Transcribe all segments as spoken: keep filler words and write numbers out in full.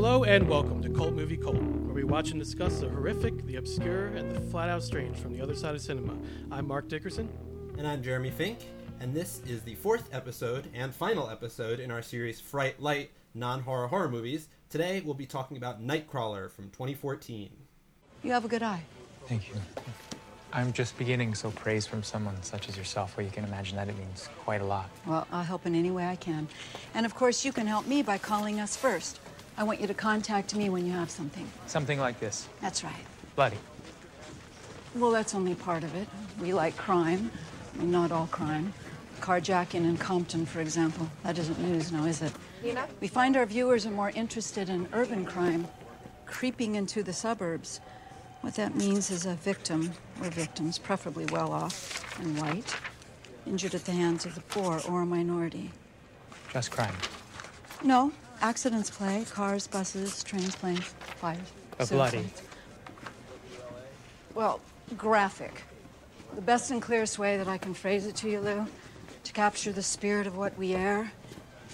Hello and welcome to Cult Movie Cult, where we watch and discuss the horrific, the obscure, and the flat-out strange from the other side of cinema. I'm Mark Dickerson. And I'm Jeremy Fink, and this is the fourth episode and final episode in our series Fright Light, non-horror horror movies. Today we'll be talking about Nightcrawler from twenty fourteen. You have a good eye. Thank you. I'm just beginning, so praise from someone such as yourself, where you can imagine that it means quite a lot. Well, I'll help in any way I can. And of course, you can help me by calling us first. I want you to contact me when you have something. Something like this? That's right. Bloody. Well, that's only part of it. We like crime. I mean, not all crime. Carjacking in Compton, for example. That isn't news now, is it? Nina? We find our viewers are more interested in urban crime, creeping into the suburbs. What that means is a victim, or victims, preferably well-off and white, injured at the hands of the poor or a minority. Just crime? No. Accidents play. Cars, buses, trains, planes, fires. A bloody. Well, graphic. The best and clearest way that I can phrase it to you, Lou, to capture the spirit of what we air,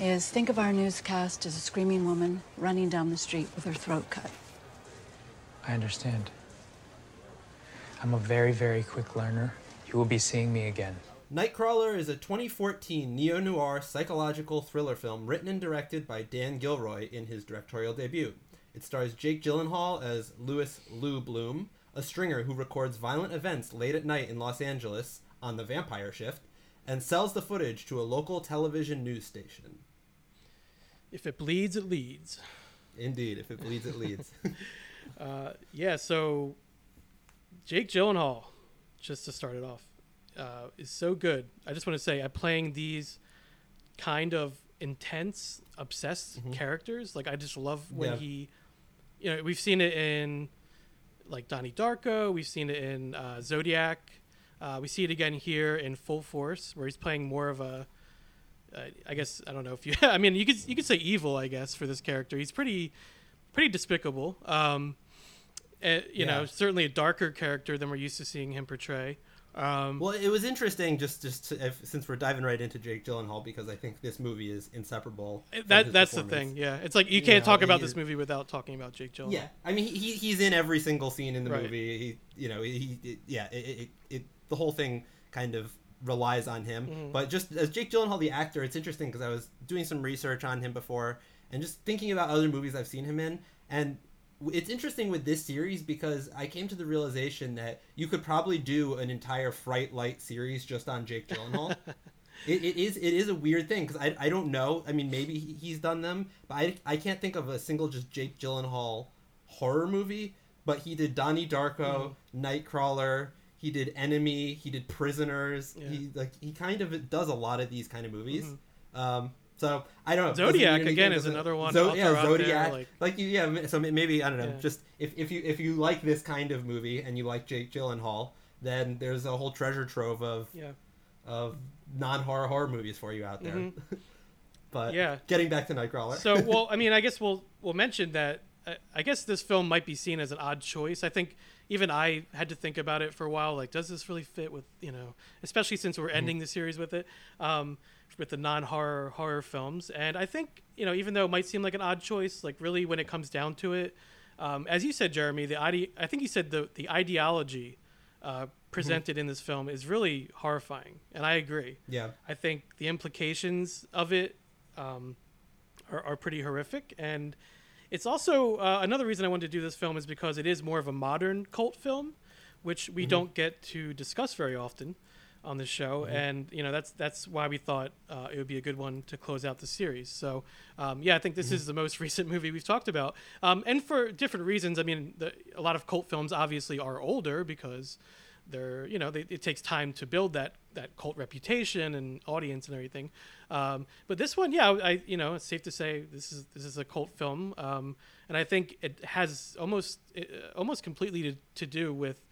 is think of our newscast as a screaming woman running down the street with her throat cut. I understand. I'm a very, very quick learner. You will be seeing me again. Nightcrawler is a twenty fourteen neo-noir psychological thriller film written and directed by Dan Gilroy in his directorial debut. It stars Jake Gyllenhaal as Louis Lou Bloom, a stringer who records violent events late at night in Los Angeles on the vampire shift, and sells the footage to a local television news station. If it bleeds, it leads. Indeed, if it bleeds, it leads. uh, yeah, so... Jake Gyllenhaal, just to start it off, uh, is so good. I just want to say, I'm playing these kind of intense, obsessed mm-hmm. characters. Like, I just love when yeah. he, you know, we've seen it in, like, Donnie Darko. We've seen it in uh, Zodiac. Uh, we see it again here in Full Force, where he's playing more of a, uh, I guess, I don't know if you, I mean, you could you could say evil, I guess, for this character. He's pretty, pretty despicable. Um Uh, you yeah. know, certainly a darker character than we're used to seeing him portray. Um, well, it was interesting just, just to, if, since we're diving right into Jake Gyllenhaal, because I think this movie is inseparable. That That's the thing, yeah. It's like you, you can't know, talk about this movie without talking about Jake Gyllenhaal. Yeah, I mean, he he's in every single scene in the right. movie. He, you know, he, it, yeah, it, it, it the whole thing kind of relies on him. Mm-hmm. But just as Jake Gyllenhaal, the actor, it's interesting because I was doing some research on him before and just thinking about other movies I've seen him in, and it's interesting with this series because I came to the realization that you could probably do an entire Fright Light series just on Jake Gyllenhaal. it, it is it is a weird thing because I, I don't know. I mean, maybe he's done them, but I, I can't think of a single just Jake Gyllenhaal horror movie. But he did Donnie Darko, mm. Nightcrawler. He did Enemy. He did Prisoners. Yeah. He like he kind of does a lot of these kind of movies. Mm-hmm. Um, So I don't know. Zodiac again is another one. Zo- yeah, Zodiac. There, like, like you, yeah. So maybe I don't know. Yeah. Just if, if you if you like this kind of movie and you like Jake Gyllenhaal, then there's a whole treasure trove of yeah. of non-horror horror movies for you out there. Mm-hmm. But yeah. getting back to Nightcrawler. So well, I mean, I guess we'll we'll mention that. I, I guess this film might be seen as an odd choice. I think even I had to think about it for a while. Like, does this really fit with you know? Especially since we're ending mm-hmm. the series with it. Um, with the non-horror horror films. And I think, you know, even though it might seem like an odd choice, like really when it comes down to it, um, as you said, Jeremy, the ide- I think you said the, the ideology uh, presented mm-hmm. in this film is really horrifying. And I agree. Yeah. I think the implications of it um, are, are pretty horrific. And it's also uh, another reason I wanted to do this film is because it is more of a modern cult film, which we mm-hmm. don't get to discuss very often on the show, mm-hmm. and you know that's that's why we thought uh, it would be a good one to close out the series. So um, yeah, I think this mm-hmm. is the most recent movie we've talked about, um, and for different reasons. I mean, the, a lot of cult films obviously are older because they're you know they, it takes time to build that that cult reputation and audience and everything. Um, but this one, yeah, I you know it's safe to say this is this is a cult film, um, and I think it has almost it, almost completely to, to do with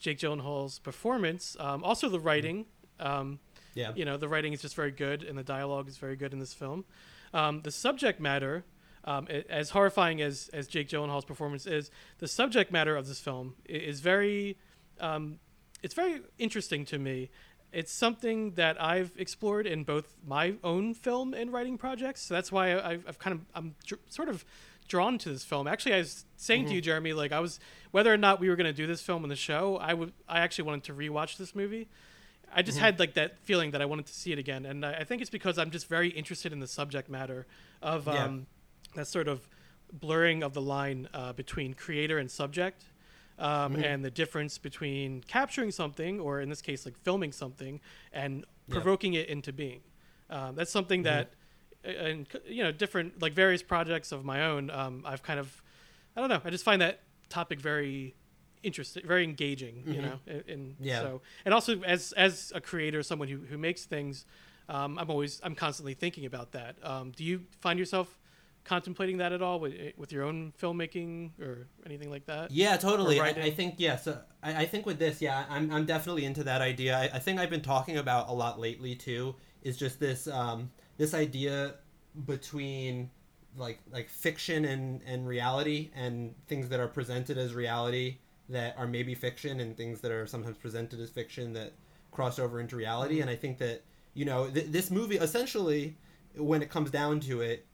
Jake Gyllenhaal's performance, um, also the writing. Um, yeah, you know the writing is just very good, and the dialogue is very good in this film. Um, the subject matter, um, as horrifying as as Jake Gyllenhaal's performance is, the subject matter of this film is very, um, it's very interesting to me. It's something that I've explored in both my own film and writing projects. So that's why I've, I've kind of I'm tr- sort of drawn to this film. Actually, I was saying mm-hmm. to you, Jeremy, like I was, whether or not we were going to do this film in the show, I would, I actually wanted to rewatch this movie. I just mm-hmm. had like that feeling that I wanted to see it again. And I, I think it's because I'm just very interested in the subject matter of um, yeah. that sort of blurring of the line uh, between creator and subject. Um, mm-hmm. And the difference between capturing something, or in this case, like filming something, and provoking yep. it into being. Um, that's something that, mm-hmm. and you know, different like various projects of my own, um, I've kind of, I don't know, I just find that topic very interesting, very engaging, mm-hmm. you know. And yeah. so, and also as as a creator, someone who who makes things, um, I'm always I'm constantly thinking about that. Um, do you find yourself contemplating that at all with, with your own filmmaking or anything like that? Yeah, totally. I, I think, yeah. So I, I think with this, yeah, I'm I'm definitely into that idea. I, I think I've been talking about a lot lately too, is just this, um, this idea between like, like fiction and, and reality, and things that are presented as reality that are maybe fiction, and things that are sometimes presented as fiction that cross over into reality. Mm-hmm. And I think that, you know, th- this movie essentially, when it comes down to it,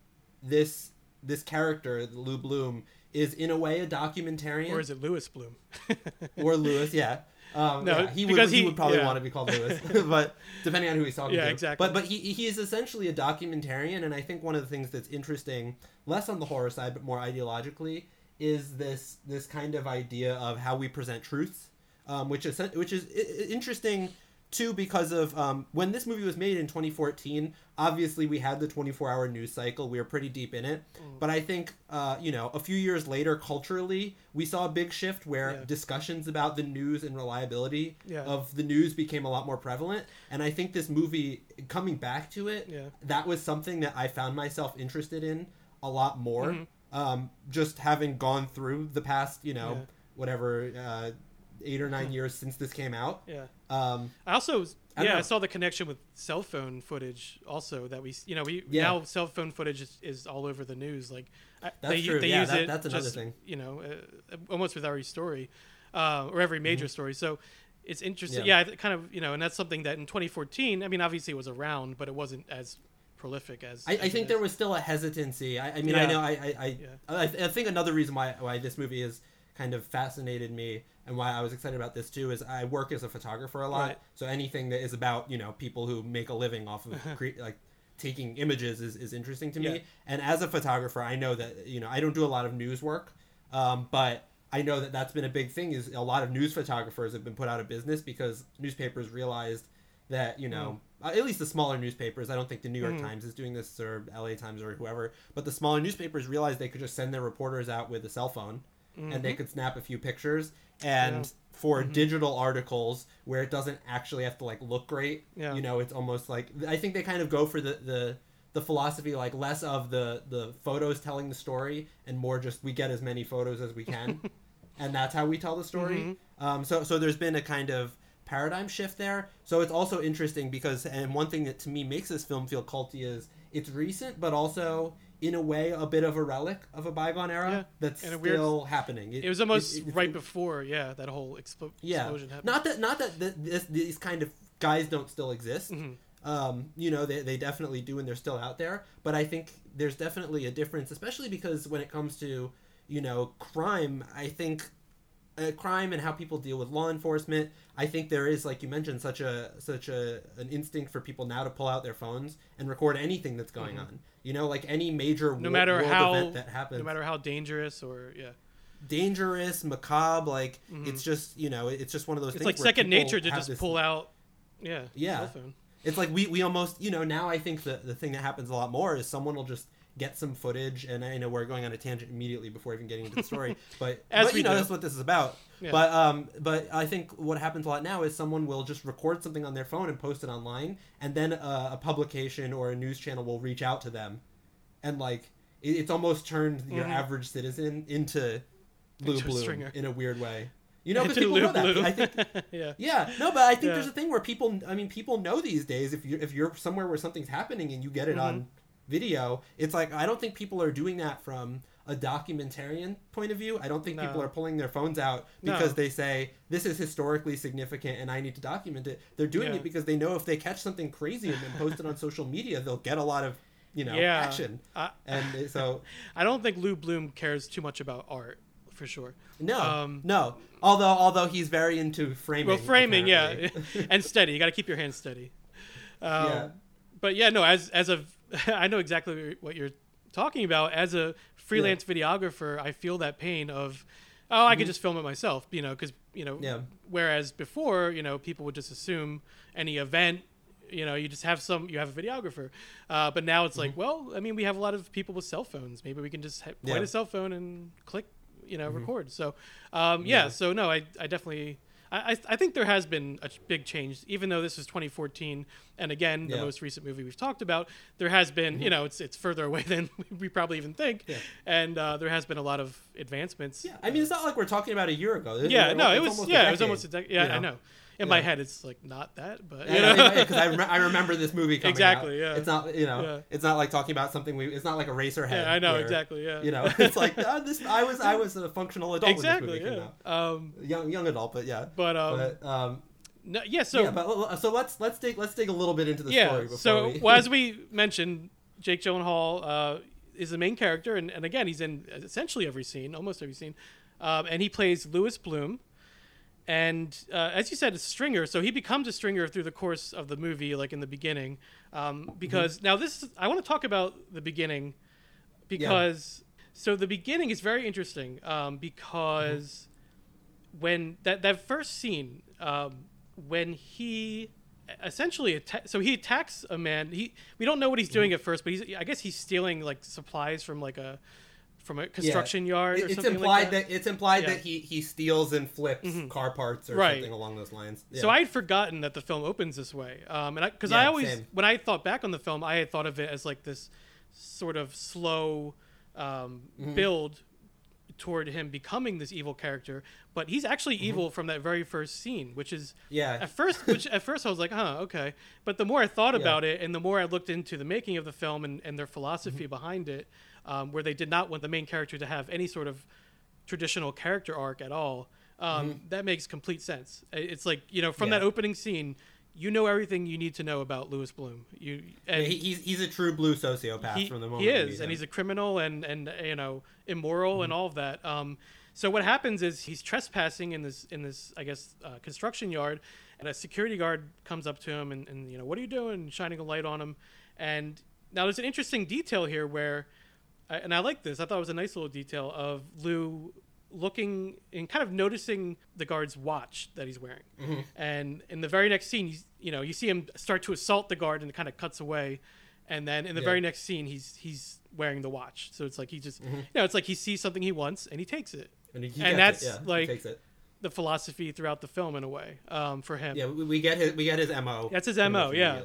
this this character, Lou Bloom, is in a way a documentarian. Or is it Louis Bloom? or Louis, yeah. Um, no, yeah. He, would, he, he would probably yeah. want to be called Louis, but depending on who he's talking yeah, to. Yeah, exactly. But, but he, he is essentially a documentarian, and I think one of the things that's interesting, less on the horror side, but more ideologically, is this this kind of idea of how we present truths, um, which is which is interesting too, because of um, when this movie was made in twenty fourteen, obviously we had the twenty-four hour news cycle. We were pretty deep in it. Mm. But I think, uh, you know, a few years later, culturally, we saw a big shift where yeah. discussions about the news and reliability yeah. of the news became a lot more prevalent. And I think this movie, coming back to it, yeah. that was something that I found myself interested in a lot more. Mm-hmm. Um, just having gone through the past, you know, yeah. whatever, uh, eight or nine mm-hmm. years since this came out. Yeah. Um, I also, I yeah, know. I saw the connection with cell phone footage also, that we, you know, we yeah. now cell phone footage is, is all over the news. Like I, that's they, true. They yeah, use that, it that's another just, thing. You know, uh, almost with every story uh, or every major mm-hmm. story. So it's interesting. Yeah. yeah, kind of, you know, and that's something that in twenty fourteen, I mean, obviously it was around, but it wasn't as prolific as I, as I think there was still a hesitancy. I, I mean, yeah. I know I, I, I, yeah. I, I think another reason why, why this movie is kind of fascinated me, and why I was excited about this too, is I work as a photographer a lot. Right. So anything that is about, you know, people who make a living off of cre- like taking images is, is interesting to me. Yeah. And as a photographer, I know that, you know, I don't do a lot of news work, um, but I know that that's been a big thing, is a lot of news photographers have been put out of business because newspapers realized that, you know, mm. at least the smaller newspapers, I don't think the New York mm. Times is doing this, or L A Times or whoever, but the smaller newspapers realized they could just send their reporters out with a cell phone. Mm-hmm. And they could snap a few pictures, and yeah. for mm-hmm. digital articles where it doesn't actually have to like look great, yeah. you know, it's almost like, I think they kind of go for the, the, the philosophy, like less of the, the photos telling the story and more just, we get as many photos as we can. And that's how we tell the story. Mm-hmm. Um, so, so there's been a kind of paradigm shift there. So it's also interesting because, and one thing that to me makes this film feel culty is it's recent, but also in a way a bit of a relic of a bygone era yeah. that's still weird, happening. It, it was almost it, it, right it, before, yeah, that whole explo- yeah. explosion happened. Not that not that the, this, these kind of guys don't still exist. Mm-hmm. Um, you know, they, they definitely do, and they're still out there. But I think there's definitely a difference, especially because when it comes to, you know, crime, I think uh, crime and how people deal with law enforcement, I think there is, like you mentioned, such a such a an instinct for people now to pull out their phones and record anything that's going mm-hmm. on. You know, like any major no matter world how, event that happens. No matter how dangerous or, yeah. dangerous, macabre, like, mm-hmm. it's just, you know, it's just one of those it's things. It's like second nature to just this, pull out, yeah, yeah. cell phone. It's like we, we almost, you know, now I think the, the thing that happens a lot more is someone will just get some footage, and I know we're going on a tangent immediately before even getting into the story, but, As but we you know, do. That's what this is about. Yeah. But um, but I think what happens a lot now is someone will just record something on their phone and post it online, and then a, a publication or a news channel will reach out to them, and like it, it's almost turned your mm-hmm. average citizen into Lou into Bloom stringer. In a weird way. You know, because people Lou know that. Bloom. I think, yeah. yeah, no, but I think yeah. there's a thing where people. I mean, people know these days if you if you're somewhere where something's happening and you get it mm-hmm. on video, it's like I don't think people are doing that from a documentarian point of view. I don't think no. people are pulling their phones out because no. they say this is historically significant and I need to document it. They're doing yeah. it because they know if they catch something crazy and then post it on social media, they'll get a lot of you know, yeah. action. I, and so I don't think Lou Bloom cares too much about art, for sure. No, um, no. Although, although he's very into framing. Well, framing, apparently. yeah, and steady. You got to keep your hands steady. Um, yeah. But yeah, no. As as a, I know exactly what you're talking about. As a freelance yeah. videographer, I feel that pain of, oh, I mm-hmm. could just film it myself, you know, because you know. Yeah. Whereas before, you know, people would just assume any event. You know, you just have some, you have a videographer. Uh, but now it's mm-hmm. like, well, I mean, we have a lot of people with cell phones. Maybe we can just ha- point yeah. a cell phone and click, you know, mm-hmm. record. So, um, yeah. yeah. So no, I, I definitely, I, I think there has been a big change, even though this is twenty fourteen. And again, yeah. the most recent movie we've talked about, there has been, mm-hmm. you know, it's, it's further away than we probably even think. Yeah. And, uh, there has been a lot of advancements. Yeah. I mean, it's not like we're talking about a year ago. Yeah. It, no, it was, yeah, it was almost a decade. Yeah, you know? I know. In yeah. my head, it's like not that, but you yeah, know, because I, rem- I remember this movie coming exactly, out. Yeah, it's not you know, yeah. it's not like talking about something we. It's not like Eraserhead. Yeah, I know where, exactly. Yeah, you know, it's like oh, this. I was I was a functional adult. Exactly. When this movie yeah. came out. Um, young young adult, but yeah. But um, but, um no, yeah. So yeah, but, so let's let's dig let's dig a little bit into the yeah, story. Before so we... well, as we mentioned, Jake Gyllenhaal uh, is the main character, and, and again, he's in essentially every scene, almost every scene, um, and he plays Louis Bloom. And uh, as you said, a stringer. So he becomes a stringer through the course of the movie, like in the beginning, um, because mm-hmm. now this is, I want to talk about the beginning because yeah. so the beginning is very interesting um, because mm-hmm. when that, that first scene, um, when he essentially, atta- so he attacks a man, he, we don't know what he's mm-hmm. doing at first, but he's, I guess he's stealing like supplies from like a, from a construction yeah. yard or it's something implied like that. that. It's implied yeah. that he, he steals and flips mm-hmm. car parts or right. something along those lines. Yeah. So I had forgotten that the film opens this way. Um, and I, cause yeah, I always, same. when I thought back on the film, I had thought of it as like this sort of slow um, mm-hmm. build toward him becoming this evil character, but he's actually mm-hmm. evil from that very first scene, which is yeah. at first, which at first I was like, huh, okay. But the more I thought yeah. about it and the more I looked into the making of the film and, and their philosophy mm-hmm. behind it, Um, where they did not want the main character to have any sort of traditional character arc at all. Um, mm-hmm. That makes complete sense. It's like, you know, from yeah. that opening scene, you know everything you need to know about Louis Bloom. You and yeah, he, he's he's a true blue sociopath he, from the moment he is, he's and in. he's a criminal and and you know immoral mm-hmm. and all of that. Um, so what happens is he's trespassing in this in this I guess uh, construction yard, and a security guard comes up to him and, and you know what are you doing? Shining a light on him. And now there's an interesting detail here where. And I like this. I thought it was a nice little detail of Lou looking and kind of noticing the guard's watch that he's wearing. Mm-hmm. And in the very next scene, you, you know, you see him start to assault the guard and it kind of cuts away. And then in the yeah. very next scene, he's he's wearing the watch. So it's like he just, mm-hmm. you know, it's like he sees something he wants and he takes it. And, he, he and that's it. Yeah, like he takes it. The philosophy throughout the film in a way um, for him. Yeah, we, we get his we get his M O. That's his M O, yeah.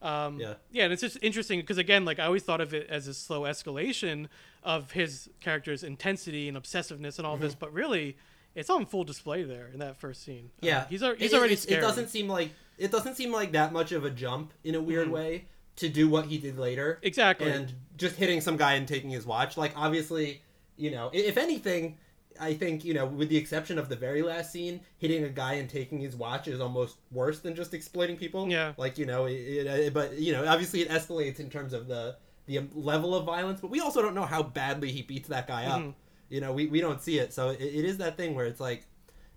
Um, yeah. yeah, and it's just interesting because again, like I always thought of it as a slow escalation of his character's intensity and obsessiveness and all mm-hmm. this, but really, it's on full display there in that first scene. Yeah, uh, he's ar- he's it, already. It, scared. It doesn't seem like it doesn't seem like that much of a jump in a weird mm-hmm. way to do what he did later. Exactly, and just hitting some guy and taking his watch. Like obviously, you know, if anything, I think you know, with the exception of the very last scene, hitting a guy and taking his watch is almost worse than just exploiting people. Yeah, like you know, it, it, but you know, obviously it escalates in terms of the the level of violence. But we also don't know how badly he beats that guy up. Mm-hmm. You know, we, we don't see it, so it, it is that thing where it's like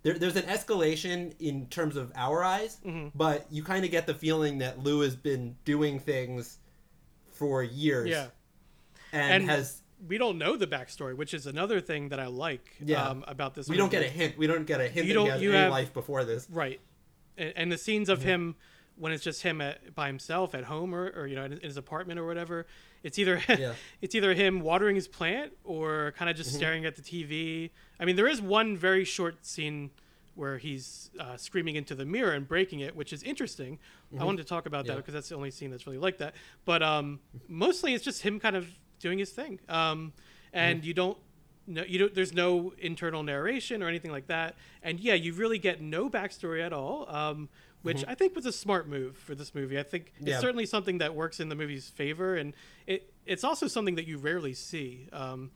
there, there's an escalation in terms of our eyes, mm-hmm. but you kind of get the feeling that Lou has been doing things for years. Yeah, and, and- has. We don't know the backstory, which is another thing that I like yeah. um, about this. We movie. don't get a hint. We don't get a hint. You don't. That he has you any have life before this, right? And, and the scenes of mm-hmm. him when it's just him at, by himself at home or, or you know in his apartment or whatever. It's either yeah. it's either him watering his plant or kind of just mm-hmm. staring at the T V. I mean, there is one very short scene where he's uh, screaming into the mirror and breaking it, which is interesting. Mm-hmm. I wanted to talk about that yeah. because that's the only scene that's really like that. But um, mostly it's just him kind of doing his thing um and mm-hmm. you don't know you don't there's no internal narration or anything like that, and yeah you really get no backstory at all um which mm-hmm. I think was a smart move for this movie. I think yeah. it's certainly something that works in the movie's favor, and it it's also something that you rarely see um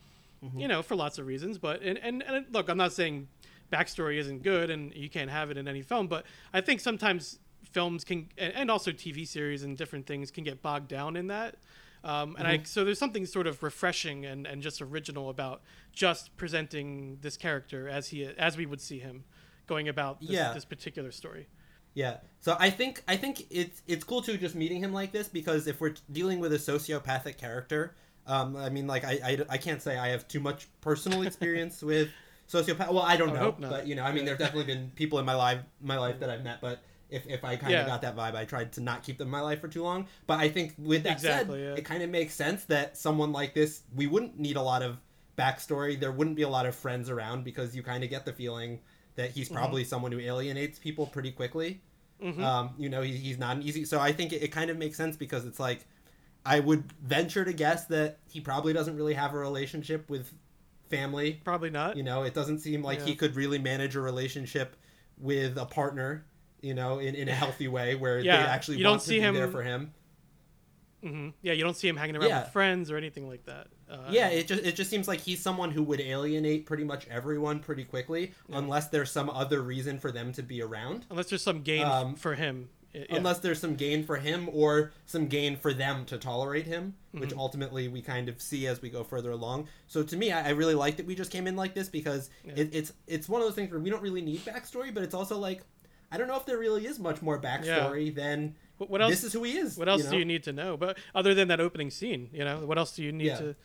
mm-hmm. you know for lots of reasons, but and, and and look, I'm not saying backstory isn't good and you can't have it in any film, but I think sometimes films can and also T V series and different things can get bogged down in that. Um, and mm-hmm. I so there's something sort of refreshing and, and just original about just presenting this character as he as we would see him going about this, yeah. this particular story. Yeah. So I think I think it's it's cool too just meeting him like this, because if we're dealing with a sociopathic character, um, I mean, like I, I, I can't say I have too much personal experience with sociopath. Well, I don't I know, hope not. But you know, I mean, there've definitely been people in my life my life that I've met, but. If if I kind of yeah. got that vibe, I tried to not keep them in my life for too long. But I think with that exactly, said, yeah. it kind of makes sense that someone like this, we wouldn't need a lot of backstory. There wouldn't be a lot of friends around, because you kind of get the feeling that he's probably mm-hmm. someone who alienates people pretty quickly. Mm-hmm. Um, you know, he, he's not an easy... So I think it, it kind of makes sense, because it's like, I would venture to guess that he probably doesn't really have a relationship with family. Probably not. You know, it doesn't seem like yeah. he could really manage a relationship with a partner, you know, in, in a healthy way where yeah. they actually you want to be him... there for him. Mm-hmm. Yeah, you don't see him hanging around yeah. with friends or anything like that. Uh, yeah, it just it just seems like he's someone who would alienate pretty much everyone pretty quickly, yeah. unless there's some other reason for them to be around. Unless there's some gain um, for him. Yeah. Unless there's some gain for him or some gain for them to tolerate him, mm-hmm. which ultimately we kind of see as we go further along. So to me, I, I really like that we just came in like this, because yeah. it, it's it's one of those things where we don't really need backstory, but it's also like, I don't know if there really is much more backstory yeah. than what else, this is who he is. What else you know? do you need to know? But other than that opening scene, you know, what else do you need yeah. to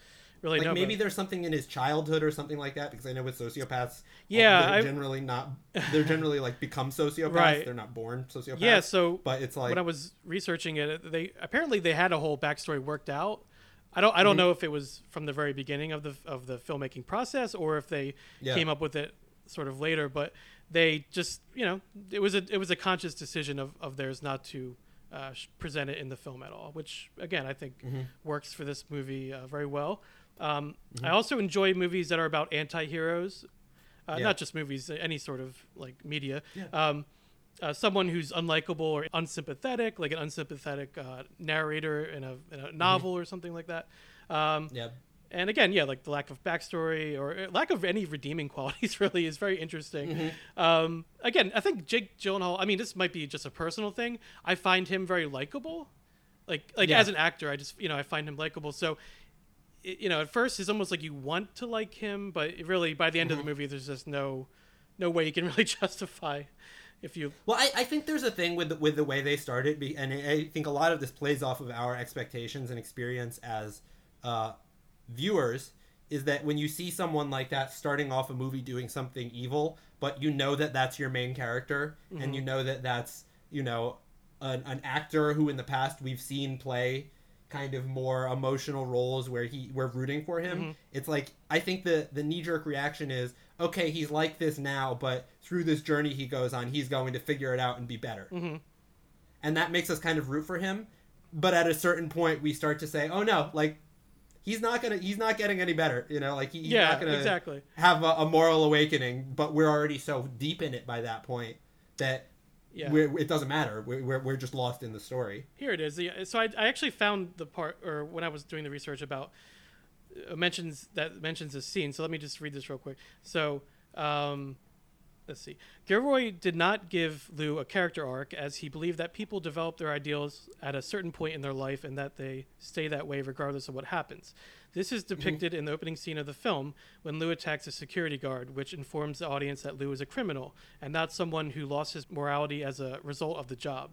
really like know? Maybe about? There's something in his childhood or something like that, because I know with sociopaths, yeah, um, they're I... generally not, they're generally like become sociopaths. Right. They're not born sociopaths. Yeah. So, but it's like when I was researching it, they apparently they had a whole backstory worked out. I don't, I don't mm-hmm. know if it was from the very beginning of the of the filmmaking process or if they yeah. came up with it sort of later, but. They just, you know, it was a it was a conscious decision of, of theirs not to uh, present it in the film at all, which, again, I think mm-hmm. works for this movie uh, very well. Um, mm-hmm. I also enjoy movies that are about anti-heroes, uh, yeah. not just movies, any sort of, like, media. Yeah. Um, uh, someone who's unlikable or unsympathetic, like an unsympathetic uh, narrator in a, in a novel mm-hmm. or something like that. Um, yeah. And again, yeah, like the lack of backstory or lack of any redeeming qualities really is very interesting. Mm-hmm. Um, again, I think Jake Gyllenhaal, I mean, this might be just a personal thing. I find him very likable. Like, like yeah. as an actor, I just, you know, I find him likable. So, it, you know, at first it's almost like you want to like him, but it really by the end mm-hmm. of the movie, there's just no, no way you can really justify if you. Well, I, I think there's a thing with, with the way they started. And I think a lot of this plays off of our expectations and experience as, uh, viewers, is that when you see someone like that starting off a movie doing something evil, but you know that that's your main character mm-hmm. and you know that that's, you know, an, an actor who in the past we've seen play kind of more emotional roles where he we're rooting for him. Mm-hmm. It's like, I think the the knee-jerk reaction is, okay, he's like this now, but through this journey he goes on, he's going to figure it out and be better. Mm-hmm. And that makes us kind of root for him. But at a certain point we start to say, oh no, like, He's not gonna. He's not getting any better, you know. Like he, he's yeah, not gonna exactly. have a, a moral awakening. But we're already so deep in it by that point that yeah. we're, it doesn't matter. We're, we're we're just lost in the story. Here it is. So I, I actually found the part, or when I was doing the research about uh, mentions that mentions this scene. So let me just read this real quick. So um, let's see. Gilroy did not give Lou a character arc, as he believed that people develop their ideals at a certain point in their life and that they stay that way regardless of what happens. This is depicted mm-hmm. in the opening scene of the film when Lou attacks a security guard, which informs the audience that Lou is a criminal and not someone who lost his morality as a result of the job.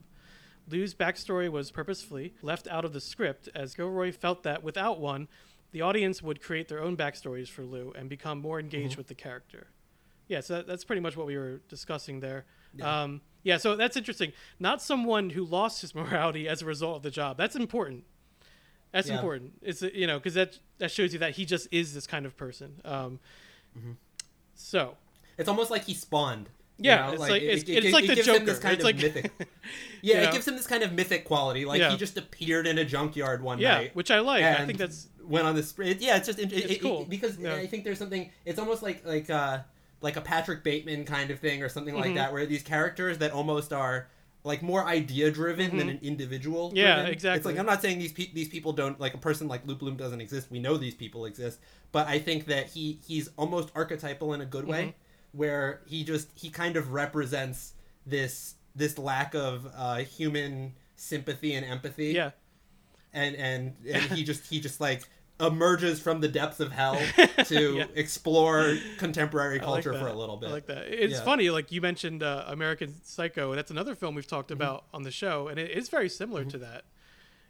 Lou's backstory was purposefully left out of the script, as Gilroy felt that without one, the audience would create their own backstories for Lou and become more engaged mm-hmm. with the character. Yeah, so that's pretty much what we were discussing there. Yeah. Um, yeah, so that's interesting. Not someone who lost his morality as a result of the job. That's important. That's yeah. important. It's, you know, because that that shows you that he just is this kind of person. Um, mm-hmm. So it's almost like he spawned. Yeah, it's like it's like the Joker. It's like mythic. Yeah, you know? It gives him this kind of mythic quality. Like yeah. he just appeared in a junkyard one yeah, night. Yeah, which I like. I think that's went on this. It, yeah, it's just it, it's it, cool it, because yeah. I think there's something. It's almost like like. Uh, like a Patrick Bateman kind of thing or something like mm-hmm. that, where these characters that almost are like more idea driven mm-hmm. than an individual. Yeah, driven. Exactly. It's like, I'm not saying these pe- these people don't, like a person like Luke Bloom doesn't exist. We know these people exist, but I think that he, he's almost archetypal in a good way mm-hmm. where he just, he kind of represents this, this lack of uh, human sympathy and empathy. Yeah. and and and he just he just like emerges from the depths of hell to yeah. explore contemporary culture like for a little bit. I like that. It's yeah. funny, like you mentioned uh, American Psycho, and that's another film we've talked mm-hmm. about on the show, and it is very similar mm-hmm. to that.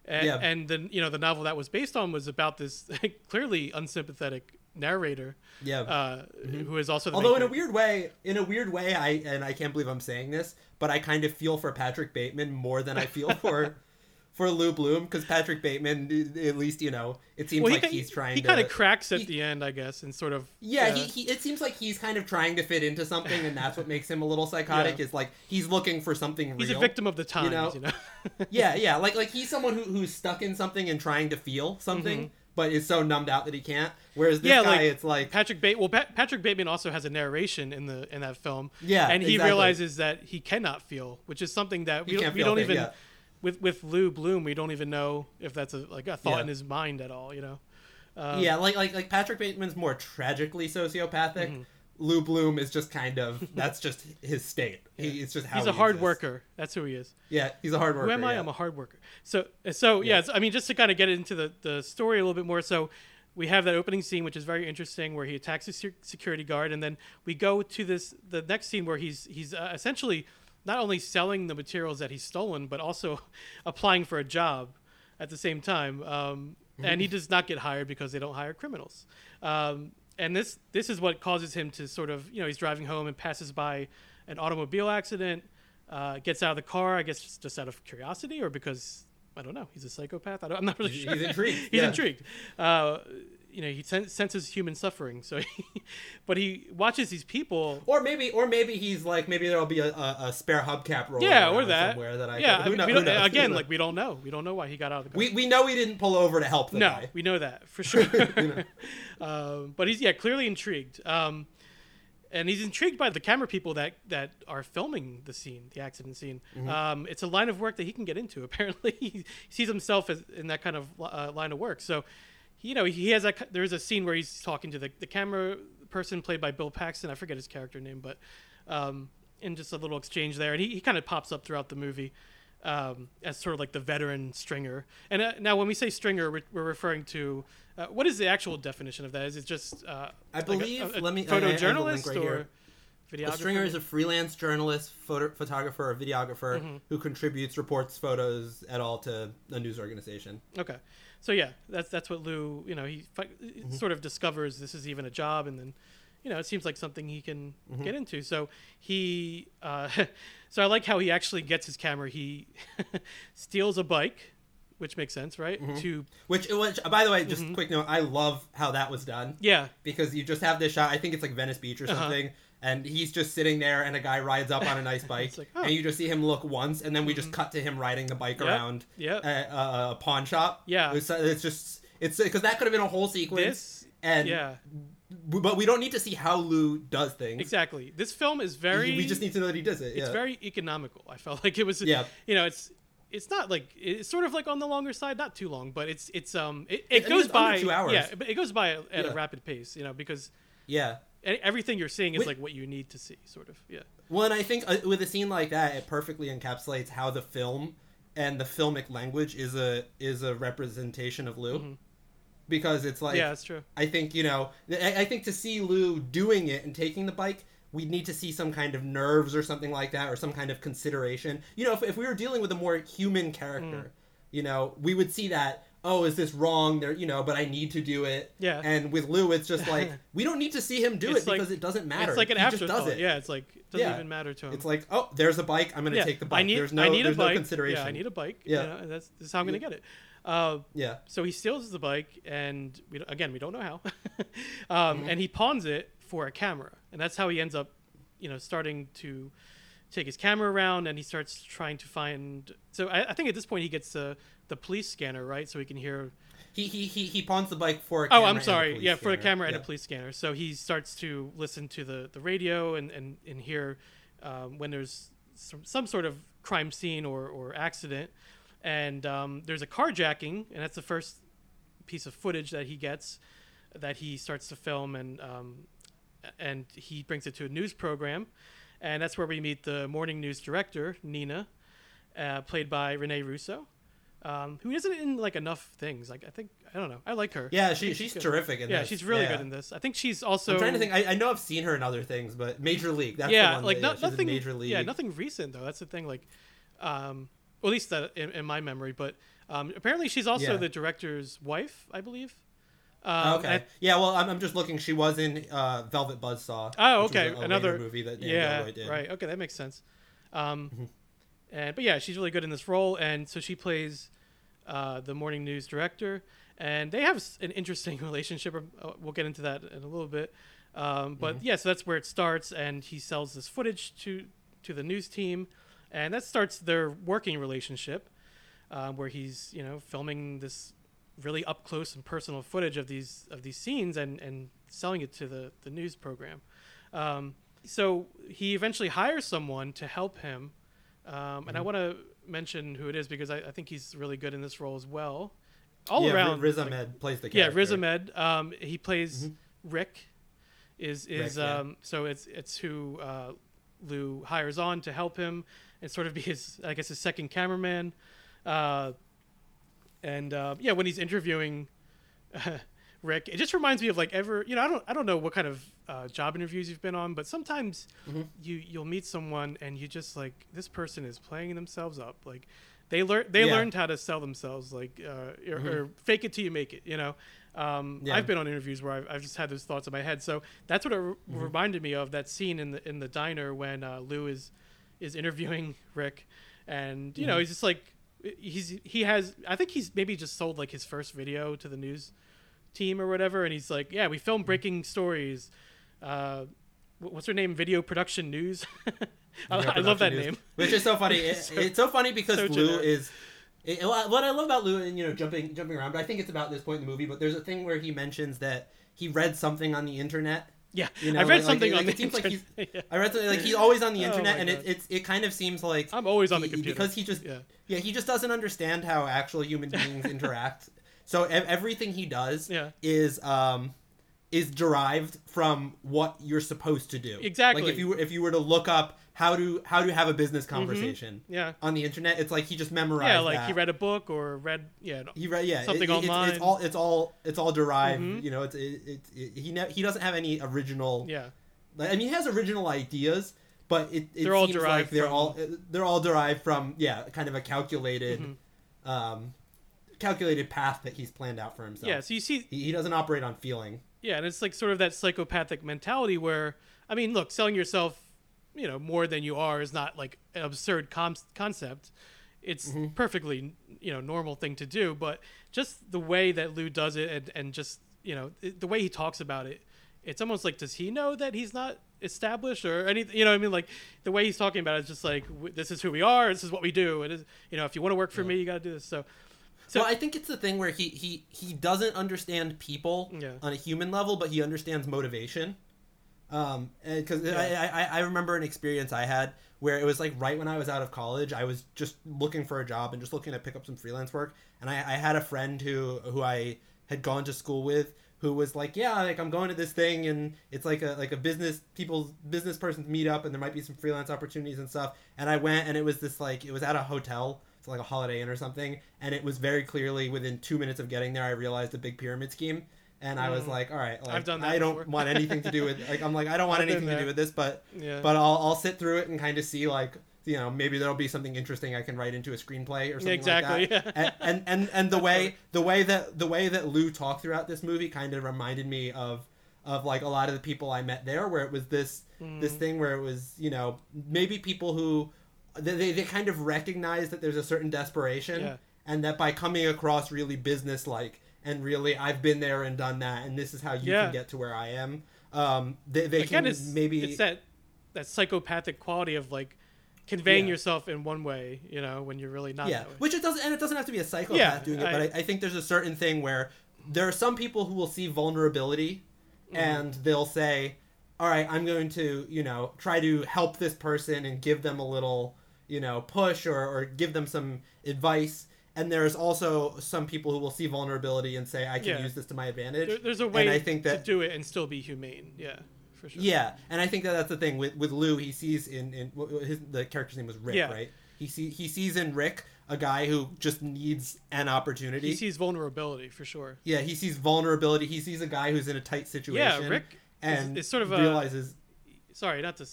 And, yeah. and then, you know, the novel that was based on was about this clearly unsympathetic narrator yeah uh mm-hmm. who is also the although in a weird way in a weird way I and I can't believe I'm saying this, but I kind of feel for Patrick Bateman more than I feel for for Lou Bloom, because Patrick Bateman, at least, you know, it seems well, he, like he's trying he to... he kind of cracks at he, the end, I guess, and sort of... Yeah, uh, he, he. It seems like he's kind of trying to fit into something, and that's what makes him a little psychotic, yeah. is, like, he's looking for something real. He's a victim of the times, you know? You know? yeah, yeah, like like he's someone who who's stuck in something and trying to feel something, mm-hmm. but is so numbed out that he can't, whereas this yeah, guy, like, it's like... Patrick Bateman... Well, pa- Patrick Bateman also has a narration in the in that film, yeah, and he exactly. realizes that he cannot feel, which is something that we, don't, we don't even... Yeah. With with Lou Bloom, we don't even know if that's a, like a thought yeah. in his mind at all, you know. Um, yeah, like like like Patrick Bateman's more tragically sociopathic. Mm-hmm. Lou Bloom is just kind of that's just his state. Yeah. He it's just how he's a he hard exists. worker. That's who he is. Yeah, he's a hard worker. Who am I? Yeah. I'm a hard worker. So so yeah, yeah so, I mean, just to kind of get into the the story a little bit more. So we have that opening scene, which is very interesting, where he attacks a security guard, and then we go to this the next scene where he's he's uh, essentially. Not only selling the materials that he's stolen, but also applying for a job at the same time. Um, mm-hmm. And he does not get hired because they don't hire criminals. Um, and this this is what causes him to sort of, you know, he's driving home and passes by an automobile accident, uh, gets out of the car, I guess just, just out of curiosity or because, I don't know, he's a psychopath. I don't, I'm not really sure. He's intrigued. he's yeah. intrigued. Uh, you know, he sen- senses human suffering, so he, but he watches these people, or maybe or maybe he's like, maybe there'll be a, a, a spare hubcap roll yeah or that somewhere that I yeah could, I mean, who, we don't, who again who like we don't know we don't know why he got out of the car. we we know he didn't pull over to help the no guy. We know that for sure. You know. Um, but he's yeah clearly intrigued, um and he's intrigued by the camera people that that are filming the scene, the accident scene. Mm-hmm. Um, it's a line of work that he can get into, apparently. He sees himself as in that kind of uh, line of work. So you know, he has a, there's a scene where he's talking to the, the camera person played by Bill Paxton. I forget his character name, but um, in just a little exchange there. And he, he kind of pops up throughout the movie um, as sort of like the veteran stringer. And uh, now when we say stringer, we're, we're referring to, uh, what is the actual definition of that? Is it just uh, I believe, like a, a let me, photojournalist I, I right or videographer? A stringer is a freelance journalist, photo, photographer, or videographer mm-hmm. who contributes, reports, photos at all to a news organization. Okay. So yeah, that's that's what Lou, you know, he mm-hmm. sort of discovers this is even a job, and then, you know, it seems like something he can mm-hmm. get into. So he, uh, so I like how he actually gets his camera. He steals a bike, which makes sense, right? Mm-hmm. To which, which, by the way, just mm-hmm. quick note, I love how that was done. Yeah, because you just have this shot. I think it's like Venice Beach or something. Uh-huh. And he's just sitting there, and a guy rides up on a nice bike, like, oh. and you just see him look once, and then we just cut to him riding the bike yep. around yep. A, a pawn shop. Yeah, it's, it's just it's because that could have been a whole sequence. This, and yeah, but we don't need to see how Lou does things. Exactly, this film is very. We just need to know that he does it. Yeah. It's very economical. I felt like it was. Yeah. You know, it's it's not like it's sort of like on the longer side, not too long, but it's it's um it, it goes by two hours. Yeah, but it goes by at yeah. a rapid pace. You know, because yeah. everything you're seeing is Wait. like what you need to see, sort of. Yeah. Well, and I think uh, with a scene like that, it perfectly encapsulates how the film and the filmic language is a is a representation of Lou, mm-hmm. because it's like yeah, that's true. I think you know, I, I think to see Lou doing it and taking the bike, we need to see some kind of nerves or something like that, or some kind of consideration. You know, if if we were dealing with a more human character, mm. you know, we would see that. Oh, is this wrong? There, you know, but I need to do it. Yeah. And with Lou, it's just like we don't need to see him do it's it like, because it doesn't matter. It's like an afterthought. It. Yeah, it's like it doesn't yeah. even matter to him. It's like, oh, there's a bike. I'm gonna yeah. take the bike. I need, there's no, I need there's a bike. No consideration. Yeah, I need a bike. Yeah, you know, and that's this is how I'm gonna get it. Uh, yeah. So he steals the bike, and we again we don't know how. um, mm-hmm. And he pawns it for a camera, and that's how he ends up, you know, starting to take his camera around, and he starts trying to find. So I, I think at this point he gets the. Uh, the police scanner, right? So he can hear. He he he, he pawns the bike for a camera. Oh, I'm sorry. Yeah, for a camera and a police scanner. So he starts to listen to the, the radio and, and, and hear um, when there's some, some sort of crime scene or, or accident. And um, there's a carjacking, and that's the first piece of footage that he gets that he starts to film. And, um, and he brings it to a news program. And that's where we meet the morning news director, Nina, uh, played by Rene Russo. um, who isn't in like enough things. Like I think I don't know. I like her. Yeah, she she's, she's terrific in yeah, this. Yeah, she's really yeah. good in this. I think she's also. I'm trying to think. I, I know I've seen her in other things, but Major League. That's yeah, the one like that, no, yeah, she's nothing. In Major League. Yeah, nothing recent though. That's the thing. Like, um, well, at least that in, in my memory. But um, apparently she's also yeah. the director's wife, I believe. Um, okay. I, yeah. Well, I'm, I'm just looking. She was in uh, Velvet Buzzsaw. Oh, okay. A, a Another movie that Dan yeah. Gilroy did. Right. Okay, that makes sense. Um, mm-hmm. And but yeah, she's really good in this role, and so she plays uh, the morning news director, and they have an interesting relationship. We'll get into that in a little bit. Um, but mm-hmm. yeah, so that's where it starts, and he sells this footage to to the news team, and that starts their working relationship, uh, where he's you know filming this really up close and personal footage of these of these scenes and, and selling it to the, the news program. Um, so he eventually hires someone to help him. Um, and mm-hmm. I want to mention who it is because I, I think he's really good in this role as well. All yeah, around. Riz Ahmed like, plays the character. Yeah, Riz Ahmed. Um, he plays mm-hmm. Rick. Is is Rick, um, yeah. So it's it's who uh, Lou hires on to help him and sort of be his, I guess, his second cameraman. Uh And, uh, yeah, when he's interviewing uh, Rick, it just reminds me of like ever, you know, I don't, I don't know what kind of uh, job interviews you've been on, but sometimes mm-hmm. you, you'll meet someone and you just like, this person is playing themselves up. Like they learned, they yeah. learned how to sell themselves, like, uh, or, mm-hmm. or fake it till you make it, you know? Um, yeah. I've been on interviews where I've, I've just had those thoughts in my head. So that's what it re- mm-hmm. reminded me of, that scene in the, in the diner when uh, Lou is, is interviewing Rick and, you mm-hmm. know, he's just like, he's he has I think he's maybe just sold like his first video to the news team or whatever, and he's like, yeah, we film breaking stories, uh what's her name, video production news. I, video production I love that news. Name which is so funny. It, so, it's so funny because so Lou is it, what I love about Lou, and you know jumping jumping around, but I think it's about this point in the movie, but there's a thing where he mentions that he read something on the internet. Yeah, you know, I read like, something like, on like, the internet. Like he's, yeah. I read something like he's always on the internet, oh and it, it's it kind of seems like I'm always on he, the computer because he just yeah. yeah he just doesn't understand how actual human beings interact. So ev- everything he does yeah. is um is derived from what you're supposed to do. Exactly. Like if you if you were to look up how to how to have a business conversation mm-hmm. yeah. on the internet, it's like he just memorized. Yeah, like that. He read a book or read yeah he read yeah something it, it, online. It's, it's all it's all it's all derived. Mm-hmm. You know, it's it, it, it, he ne- he doesn't have any original. Yeah, I mean he has original ideas, but it, it they're all seems derived like they're from... all they're all derived from yeah kind of a calculated. Mm-hmm. um calculated path that he's planned out for himself. Yeah, so you see he, he doesn't operate on feeling. Yeah, and it's like sort of that psychopathic mentality where, I mean, look, selling yourself, you know, more than you are is not like an absurd com- concept. It's mm-hmm. perfectly, you know, normal thing to do, but just the way that Lou does it and, and just, you know, it, the way he talks about it, it's almost like, does he know that he's not established or anything? You know what I mean? Like the way he's talking about it is just like, this is who we are. This is what we do. It is, you know, if you want to work for yeah. me, you got to do this. So, So well, I think it's the thing where he, he, he doesn't understand people yeah. on a human level, but he understands motivation. Um, because yeah. I, I, I remember an experience I had where it was like right when I was out of college, I was just looking for a job and just looking to pick up some freelance work. And I, I had a friend who who I had gone to school with who was like, yeah, like I'm going to this thing and it's like a like a business people's business person's meetup and there might be some freelance opportunities and stuff. And I went and it was this like it was at a hotel. Like a Holiday Inn or something, and it was very clearly within two minutes of getting there I realized a big pyramid scheme, and mm. I was like, all right, like, I've done that I don't want anything to do with like I'm like I don't want I've anything to do with this, but yeah. but I'll I'll sit through it and kind of see like you know maybe there'll be something interesting I can write into a screenplay or something exactly, like that. Yeah. And, and and and the way the way that the way that Lou talked throughout this movie kind of reminded me of of like a lot of the people I met there, where it was this mm. this thing where it was you know maybe people who. They they kind of recognize that there's a certain desperation yeah. and that by coming across really business-like and really I've been there and done that and this is how you yeah. can get to where I am. Um, they they Again, can it's, maybe... It's that, that psychopathic quality of like conveying yeah. yourself in one way, you know, when you're really not yeah. that way. Which it doesn't, and it doesn't have to be a psychopath yeah, doing it, I, but I, I think there's a certain thing where there are some people who will see vulnerability mm-hmm. and they'll say, all right, I'm going to, you know, try to help this person and give them a little... you know, push or, or give them some advice. And there's also some people who will see vulnerability and say, I can yeah. use this to my advantage. There, there's a way and I think that, to do it and still be humane. Yeah, for sure. Yeah. And I think that that's the thing with, with Lou, he sees in, in his, the character's name was Rick, yeah. right? He see, he sees in Rick a guy who just needs an opportunity. He sees vulnerability for sure. Yeah, he sees vulnerability. He sees a guy who's in a tight situation. Yeah, Rick and is, is sort of realizes. A, sorry, not to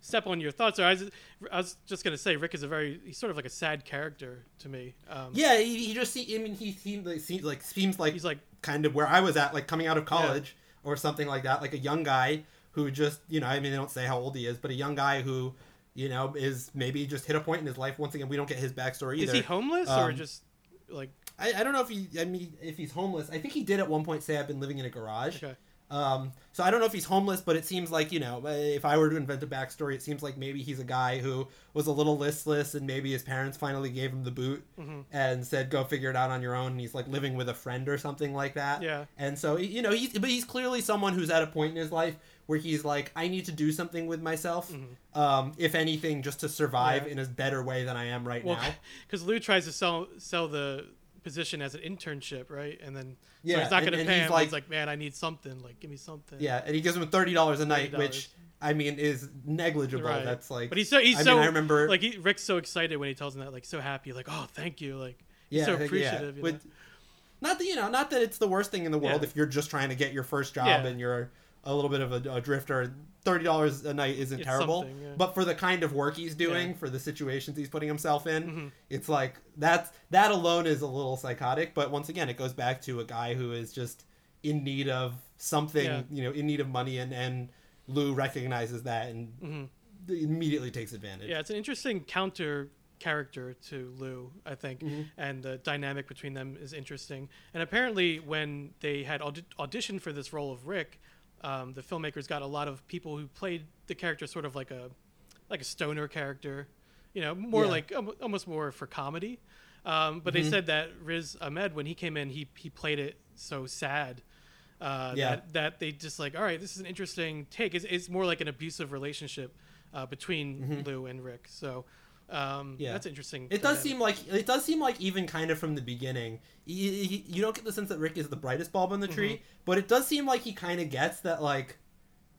step on your thoughts. I was, I was just gonna say Rick is a very he's sort of like a sad character to me. Um, yeah, he, he just see. I mean, he seems like seems like seems like he's like kind of where I was at, like coming out of college yeah. or something like that, like a young guy who just you know I mean they don't say how old he is, but a young guy who. You know, is maybe just hit a point in his life. Once again, we don't get his backstory either. Is he homeless um, or just like... I, I don't know if he... I mean, if he's homeless. I think he did at one point say, I've been living in a garage. Okay. Um, so I don't know if he's homeless, but it seems like, you know, if I were to invent a backstory, it seems like maybe he's a guy who was a little listless and maybe his parents finally gave him the boot mm-hmm. and said, go figure it out on your own. And he's like living with a friend or something like that. Yeah. And so, you know, he's, but he's clearly someone who's at a point in his life where he's like, I need to do something with myself, mm-hmm. um, if anything, just to survive yeah. in a better way than I am right well, now. Because Lou tries to sell sell the position as an internship, right? And then yeah, so he's not going to pay him. Like, he's like, man, I need something. Like, give me something. Yeah, and he gives him thirty dollars a night, thirty dollars which, I mean, is negligible. Right. That's like... But he's so... He's I so mean, I remember... Like, he, Rick's so excited when he tells him that, like, so happy. Like, oh, thank you. Like, he's yeah, so appreciative. Yeah. With, not that, you know, not that it's the worst thing in the world yeah. if you're just trying to get your first job yeah. and you're... a little bit of a, a drifter. thirty dollars a night isn't it's terrible, yeah. but for the kind of work he's doing, yeah. for the situations he's putting himself in, mm-hmm. it's like that's that alone is a little psychotic. But once again, it goes back to a guy who is just in need of something, yeah. you know, in need of money, and, and Lou recognizes that and mm-hmm. immediately takes advantage. Yeah, it's an interesting counter character to Lou, I think, mm-hmm. and the dynamic between them is interesting. And apparently, when they had aud- auditioned for this role of Rick. Um, the filmmakers got a lot of people who played the character sort of like a like a stoner character, you know, more yeah. like um, almost more for comedy. Um, but mm-hmm. they said that Riz Ahmed, when he came in, he he played it so sad uh, yeah. that, that they just like, all right, this is an interesting take. It's, it's more like an abusive relationship uh, between mm-hmm. Lou and Rick. So um, yeah. that's interesting. It does them. seem like it does seem like even kind of from the beginning, you, you don't get the sense that Rick is the brightest bulb on the mm-hmm. tree, but it does seem like he kind of gets that, like,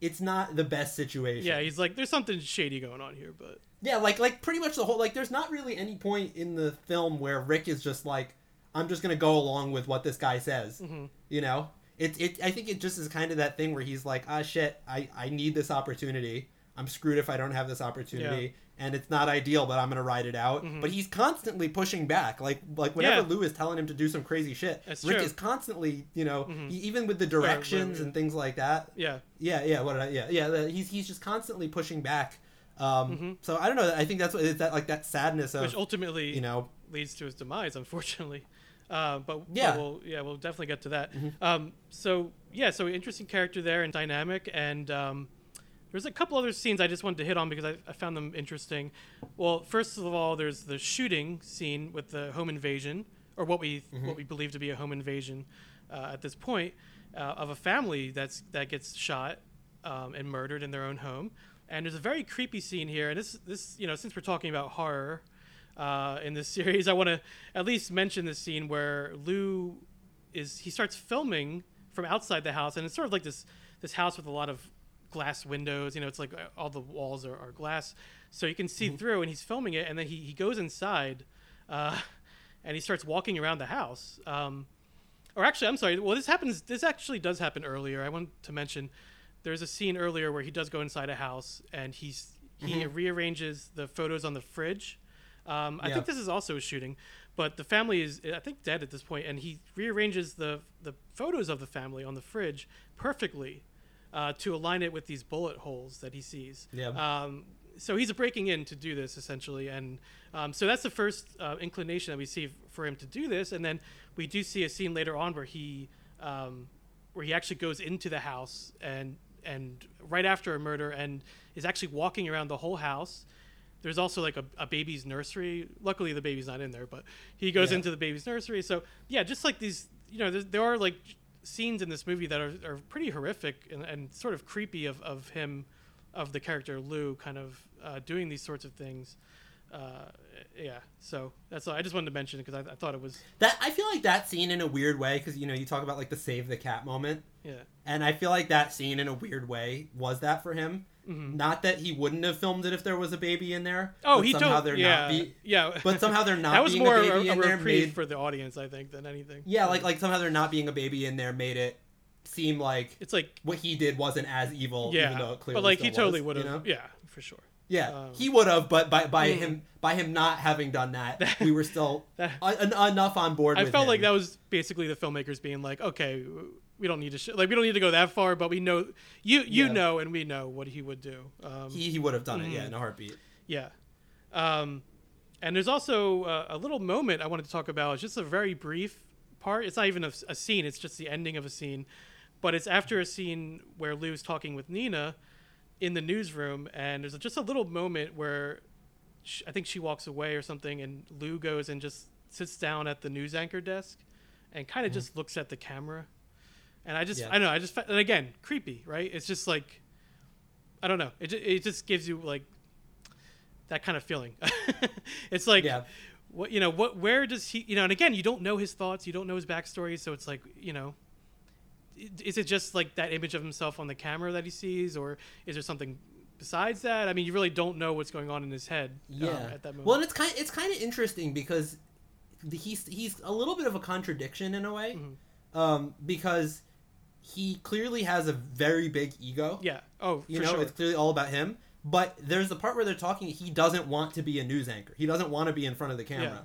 it's not the best situation. Yeah. He's like, there's something shady going on here, but yeah, like, like pretty much the whole, like, there's not really any point in the film where Rick is just like, I'm just going to go along with what this guy says, mm-hmm. you know, it, it, I think it just is kind of that thing where he's like, ah, shit, I, I need this opportunity. I'm screwed if I don't have this opportunity. Yeah. And it's not ideal, but I'm going to ride it out. Mm-hmm. But he's constantly pushing back. Like, like whenever yeah. Lou is telling him to do some crazy shit, that's Rick true. Is constantly, you know, mm-hmm. he, even with the directions right, right, and things like that. Yeah. Yeah, yeah, what did I, yeah, yeah. He's he's just constantly pushing back. Um, mm-hmm. So I don't know. I think that's what it's that, like that sadness of, which ultimately, you know, leads to his demise, unfortunately. Uh, but yeah, but we'll, yeah, we'll definitely get to that. Mm-hmm. Um, so yeah, so interesting character there and dynamic and. Um, There's a couple other scenes I just wanted to hit on because I, I found them interesting. Well, first of all, there's the shooting scene with the home invasion, or what we mm-hmm. what we believe to be a home invasion uh, at this point uh, of a family that's that gets shot um, and murdered in their own home. And there's a very creepy scene here. And this this you know since we're talking about horror uh, in this series, I want to at least mention this scene where Lou is he starts filming from outside the house, and it's sort of like this this house with a lot of glass windows, you know, it's like all the walls are, are glass, so you can see mm-hmm. through, and he's filming it, and then he, he goes inside uh and he starts walking around the house um or actually I'm sorry well this happens this actually does happen earlier. I want to mention there's a scene earlier where he does go inside a house and he's he mm-hmm. rearranges the photos on the fridge. um yeah. I think this is also a shooting, but the family is I think dead at this point, and he rearranges the the photos of the family on the fridge perfectly Uh, to align it with these bullet holes that he sees. Yeah. Um, so he's breaking in to do this, essentially. And um, so that's the first uh, inclination that we see f- for him to do this. And then we do see a scene later on where he um, where he actually goes into the house and and right after a murder and is actually walking around the whole house. There's also like a, a baby's nursery. Luckily, the baby's not in there, but he goes yeah. into the baby's nursery. So, yeah, just like these, you know, there are like... scenes in this movie that are, are pretty horrific and, and sort of creepy of, of him, of the character Lou kind of uh, doing these sorts of things. Uh, yeah. So that's all I just wanted to mention because I, I thought it was that I feel like that scene in a weird way. Cause you know, you talk about like the save the cat moment. Yeah. And I feel like that scene in a weird way was that for him. Mm-hmm. Not that he wouldn't have filmed it if there was a baby in there. Oh, he somehow don't, they're yeah, not be, yeah. But somehow they're not. That was being more a baby a, in a there made, for the audience, I think, than anything. Yeah, like like somehow they're not being a baby in there made it seem like it's like what he did wasn't as evil. Yeah, even though it clearly but like he was, totally would have. You know? Yeah, for sure. Yeah, um, he would have, but by by mm. him by him not having done that, that we were still that, en- enough on board. I with felt him. Like that was basically the filmmakers being like, okay, we don't need to sh- like we don't need to go that far, but we know you you yeah. know and we know what he would do. Um, he he would have done mm, it, yeah, in a heartbeat. Yeah, um, and there's also a, a little moment I wanted to talk about. It's just a very brief part. It's not even a, a scene. It's just the ending of a scene, but it's after a scene where Lou's talking with Nina in the newsroom, and there's just a little moment where she, I think she walks away or something, and Lou goes and just sits down at the news anchor desk and kind of mm-hmm. just looks at the camera. And I just, yeah. I don't know, I just, and again, creepy, right? It's just like, I don't know. It, it just gives you like that kind of feeling. It's like, yeah. what, you know, what, where does he, you know, and again, you don't know his thoughts, you don't know his backstory. So it's like, you know, is it just like that image of himself on the camera that he sees, or is there something besides that? I mean, you really don't know what's going on in his head yeah. um, at that moment. Well, and it's kind of, it's kind of interesting because he's, he's a little bit of a contradiction in a way, mm-hmm. um, because he clearly has a very big ego. Yeah. Oh, for You know, sure. It's clearly all about him, but there's the part where they're talking, he doesn't want to be a news anchor. He doesn't want to be in front of the camera. Yeah.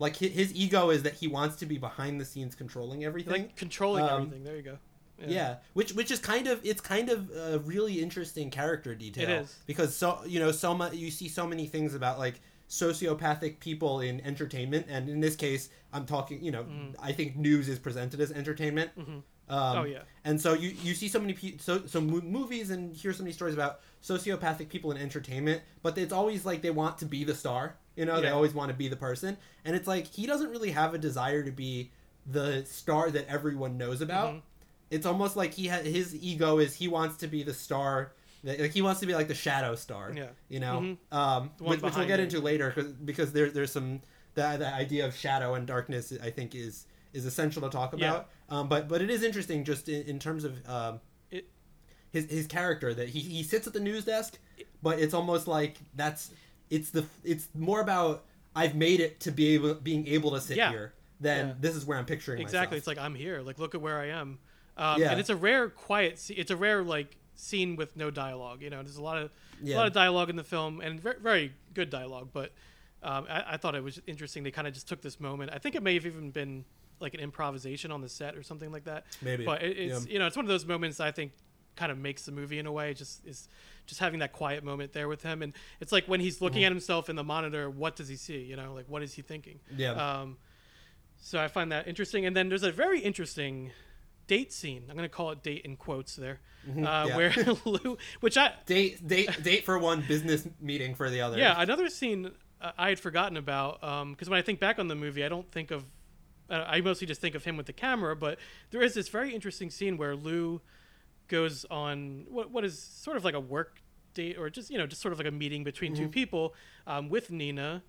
Like his ego is that he wants to be behind the scenes controlling everything. Like controlling um, everything. There you go. Yeah. yeah, which which is kind of it's kind of a really interesting character detail. It is, because so you know so much you see so many things about like sociopathic people in entertainment, and in this case, I'm talking you know mm. I think news is presented as entertainment. Mm-hmm. Um, oh yeah, and so you, you see so many pe- so so movies and hear so many stories about sociopathic people in entertainment, but it's always like they want to be the star, you know, yeah. they always want to be the person, and it's like he doesn't really have a desire to be the star that everyone knows about. Mm-hmm. It's almost like he ha- his ego is he wants to be the star, that, like he wants to be like the shadow star, yeah. you know, mm-hmm. um, which, which we'll get into later cause, because there, there's some, the, the idea of shadow and darkness, I think is, is essential to talk about. Yeah. Um, but, but it is interesting just in, in terms of um, it, his his character that he, he sits at the news desk, but it's almost like that's, it's the, it's more about I've made it to be able, being able to sit yeah. here than yeah. this is where I'm picturing exactly. myself. Exactly. It's like, I'm here. Like, look at where I am. Um, yeah. And it's a rare quiet. Se- it's a rare like scene with no dialogue. You know, there's a lot of yeah. a lot of dialogue in the film, and very, very good dialogue. But um, I, I thought it was interesting. They kind of just took this moment. I think it may have even been like an improvisation on the set or something like that. Maybe. But it, it's yeah. you know it's one of those moments I think kind of makes the movie in a way. Just is just having that quiet moment there with him, and it's like when he's looking mm-hmm. at himself in the monitor, what does he see? You know, like what is he thinking? Yeah. Um, so I find that interesting, and then there's a very interesting date scene. I'm going to call it date in quotes there. Mm-hmm, uh, yeah. Where Lou, which I date, date, date for one, business meeting for the other. Yeah. Another scene uh, I had forgotten about. Um, cause when I think back on the movie, I don't think of, uh, I mostly just think of him with the camera, but there is this very interesting scene where Lou goes on what, what is sort of like a work date or just, you know, just sort of like a meeting between mm-hmm. two people, um, with Nina,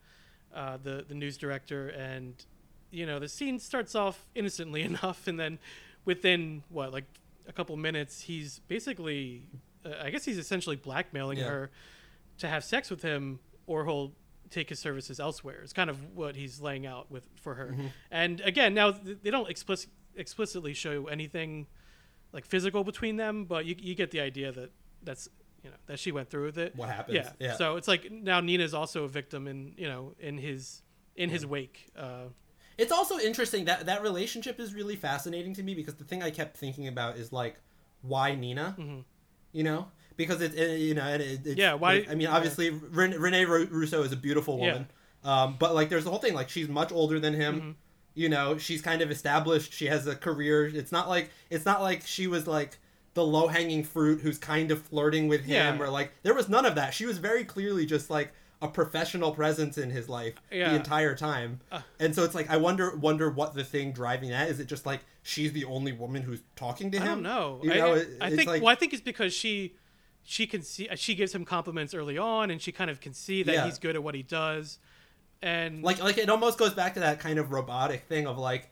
uh, the, the news director. And, you know, the scene starts off innocently enough. And then, within what, like a couple minutes, he's basically, uh, I guess he's essentially blackmailing yeah. her to have sex with him, or he'll take his services elsewhere. It's kind of what he's laying out with for her. Mm-hmm. And again, now they don't explicit, explicitly show anything like physical between them, but you, you get the idea that that's, you know, that she went through with it. What happens? Yeah. yeah. So it's like now Nina's also a victim in, you know, in his, in yeah. his wake. Uh, It's also interesting that that relationship is really fascinating to me, because the thing I kept thinking about is like, why Nina, mm-hmm. you know, because it's, it, you know, and it, it's, yeah, why? It, I mean, obviously yeah. Rene, Rene Russo is a beautiful woman, yeah. um, but like, there's the whole thing, like she's much older than him, mm-hmm. you know, she's kind of established. She has a career. It's not like, it's not like she was like the low hanging fruit who's kind of flirting with him yeah. or like, there was none of that. She was very clearly just like a professional presence in his life yeah. the entire time. Uh, and so it's like, I wonder, wonder what the thing driving that is. It just like, she's the only woman who's talking to him. I don't know. You know I, it, I think, like, well, I think it's because she, she can see, she gives him compliments early on, and she kind of can see that yeah. he's good at what he does. And like, like it almost goes back to that kind of robotic thing of like,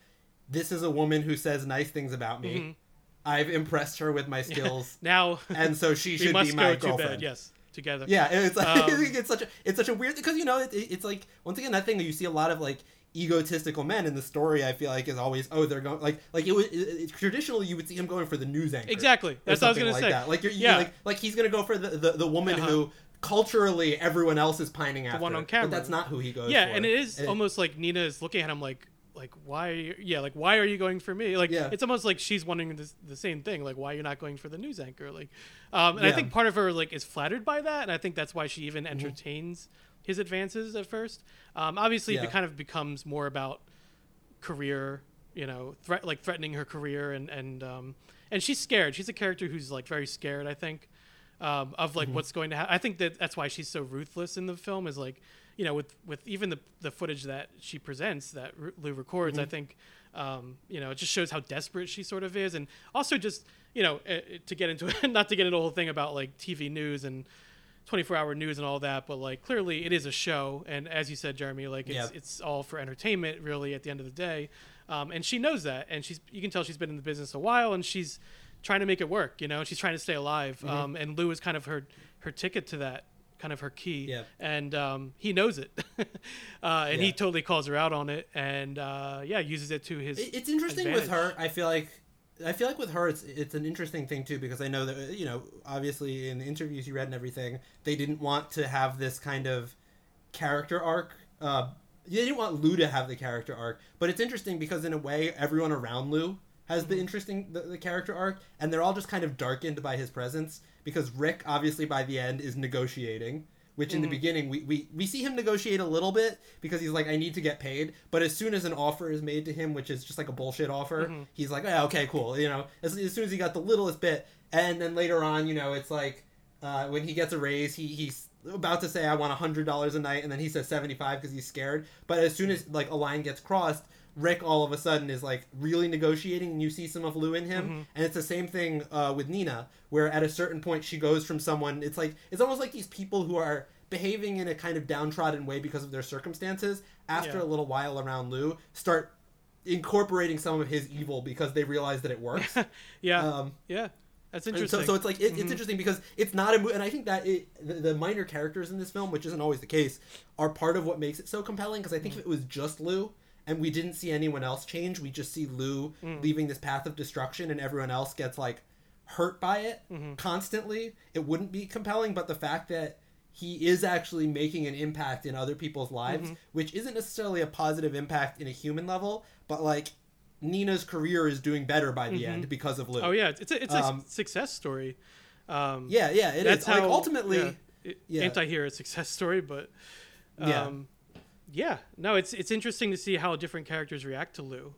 this is a woman who says nice things about me. Mm-hmm. I've impressed her with my skills now, and so she should must be my go girlfriend. To bed, yes, together. Yeah, it's like, um, it's such a it's such a weird because you know it, it's like once again that thing that you see a lot of like egotistical men in the story. I feel like is always oh they're going like like it was it, traditionally you would see him going for the news anchor. Exactly, that's what I was gonna like say. That. Like you're, you're yeah. like like he's gonna go for the the, the woman uh-huh. who. Culturally, everyone else is pining after the one on camera, but that's not who he goes yeah, for. Yeah, and it is and almost like Nina is looking at him like, like why? Are you, yeah, like why are you going for me? Like yeah. it's almost like she's wondering this, the same thing, like why you're not going for the news anchor? Like, um, and yeah. I think part of her like is flattered by that, and I think that's why she even entertains mm-hmm. his advances at first. Um, obviously, yeah. it kind of becomes more about career, you know, threat like threatening her career, and and um, and she's scared. She's a character who's like very scared, I think. Um, of like mm-hmm. what's going to happen. I think that that's why she's so ruthless in the film is like, you know, with, with even the the footage that she presents that R- Lou records, mm-hmm. I think, um, you know, it just shows how desperate she sort of is. And also just, you know, uh, to get into it, not to get into the whole thing about like T V news and twenty-four hour news and all that, but like clearly it is a show. And as you said, Jeremy, like it's, yeah. it's all for entertainment really at the end of the day. Um, and she knows that. And she's, you can tell she's been in the business a while and she's, trying to make it work, you know, she's trying to stay alive. Mm-hmm. Um, and Lou is kind of her, her ticket to that, kind of her key. Yeah. And um, he knows it. uh, and yeah. he totally calls her out on it and, uh, yeah, uses it to his It's interesting advantage. With her. I feel like, I feel like with her, it's, it's an interesting thing too, because I know that, you know, obviously in the interviews you read and everything, they didn't want to have this kind of character arc, uh, they didn't want Lou to have the character arc, but it's interesting because in a way, everyone around Lou has the interesting the, the character arc, and they're all just kind of darkened by his presence because Rick obviously by the end is negotiating, which in mm-hmm. the beginning we, we we see him negotiate a little bit because he's like, I need to get paid, but as soon as an offer is made to him, which is just like a bullshit offer, mm-hmm. he's like, oh, okay, cool, you know, as, as soon as he got the littlest bit. And then later on, you know, it's like uh, when he gets a raise, he he's about to say, I want one hundred dollars a night, and then he says seventy-five because he's scared, but as soon as like a line gets crossed, Rick all of a sudden is like really negotiating, and you see some of Lou in him. Mm-hmm. And it's the same thing uh, with Nina, where at a certain point she goes from someone, it's like, it's almost like these people who are behaving in a kind of downtrodden way because of their circumstances after yeah. a little while around Lou start incorporating some of his evil because they realize that it works. yeah. Um, yeah. That's interesting. So, so it's like, it, it's mm-hmm. interesting because it's not a movie. And I think that it, the, the minor characters in this film, which isn't always the case, are part of what makes it so compelling. Cause I think mm-hmm. if it was just Lou, and we didn't see anyone else change. We just see Lou mm. leaving this path of destruction, and everyone else gets like hurt by it mm-hmm. constantly. It wouldn't be compelling, but the fact that he is actually making an impact in other people's lives, mm-hmm. which isn't necessarily a positive impact in a human level, but like Nina's career is doing better by the mm-hmm. end because of Lou. Oh yeah, it's a, it's a um, success story. Um, yeah, yeah, it that's is. How, like, ultimately, yeah, it, yeah. anti-hero success story, but um, yeah. Yeah, no, it's it's interesting to see how different characters react to Lou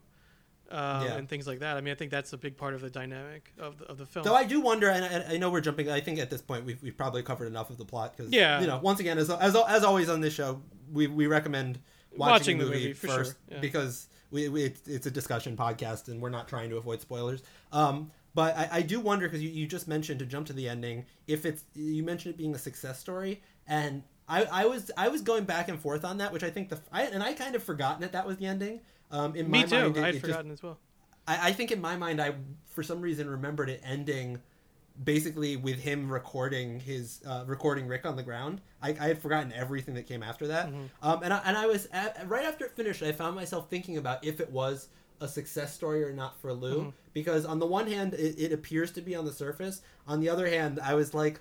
uh, yeah. and things like that. I mean, I think that's a big part of the dynamic of the, of the film. Though I do wonder, and I, I know we're jumping, I think at this point we've, we've probably covered enough of the plot because, yeah. you know, once again, as as, as always on this show, we, we recommend watching, watching the movie, movie for first sure. yeah. because we, we it's, it's a discussion podcast and we're not trying to avoid spoilers. Um, but I, I do wonder, because you, you just mentioned, to jump to the ending, if it's, you mentioned it being a success story, and I, I was I was going back and forth on that, which I think the I, and I kind of forgotten that that was the ending. Um, in my Me too. Mind, it, I'd it forgotten just, as well. I, I think in my mind, I for some reason remembered it ending, basically with him recording his uh, recording Rick on the ground. I, I had forgotten everything that came after that. Mm-hmm. Um, and I, and I was at, right after it finished, I found myself thinking about if it was a success story or not for Lou, mm-hmm. because on the one hand, it, it appears to be on the surface. On the other hand, I was like,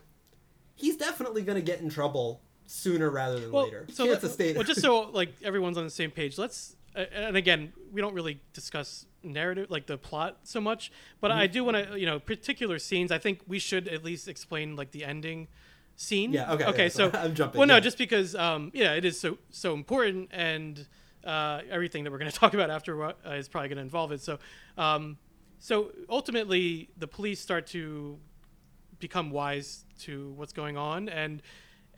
he's definitely going to get in trouble sooner rather than well, later. So that's a state. Well, just so like everyone's on the same page, let's uh, and again, we don't really discuss narrative, like the plot so much, but mm-hmm. I do want to, you know, particular scenes. I think we should at least explain like the ending scene. Yeah. Okay. Okay. Yeah, so I'm jumping. Well, no, yeah. just because, um, yeah, it is so so important, and uh, everything that we're going to talk about after uh, is probably going to involve it. So, um, so ultimately, the police start to become wise to what's going on, and.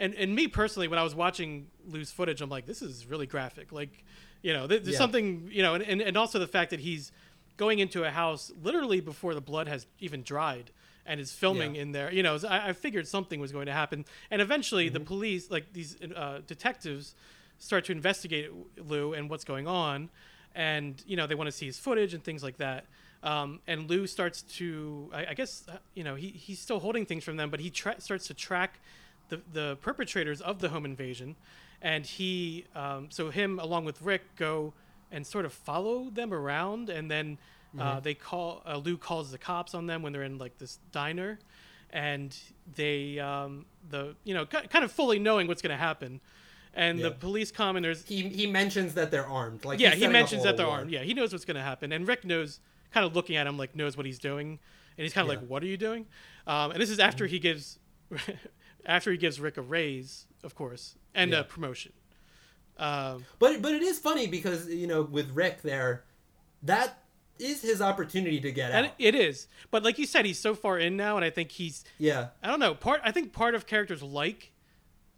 And and me personally, when I was watching Lou's footage, I'm like, this is really graphic. Like, you know, there's yeah. something, you know, and, and, and also the fact that he's going into a house literally before the blood has even dried and is filming yeah. in there. You know, I, I figured something was going to happen. And eventually mm-hmm. the police, like these uh, detectives, start to investigate Lou and what's going on. And, you know, they want to see his footage and things like that. Um, and Lou starts to, I, I guess, uh, you know, he, he's still holding things from them, but he tra- starts to track the, the perpetrators of the home invasion. And he, um, so him along with Rick go and sort of follow them around. And then uh, mm-hmm. they call, uh, Lou calls the cops on them when they're in like this diner. And they, um, the, you know, c- kind of fully knowing what's going to happen. And yeah. the police commoners. He he mentions that they're armed. Like Yeah, he mentions that they're war. armed. Yeah, he knows what's going to happen. And Rick knows, kind of looking at him, like, knows what he's doing. And he's kind of yeah. like, what are you doing? Um, and this is after mm-hmm. he gives after he gives Rick a raise, of course, and yeah. a promotion. Um, but but it is funny because, you know, with Rick there, that is his opportunity to get and out. It is. But like you said, he's so far in now, and I think he's... Yeah. I don't know. Part I think part of characters like...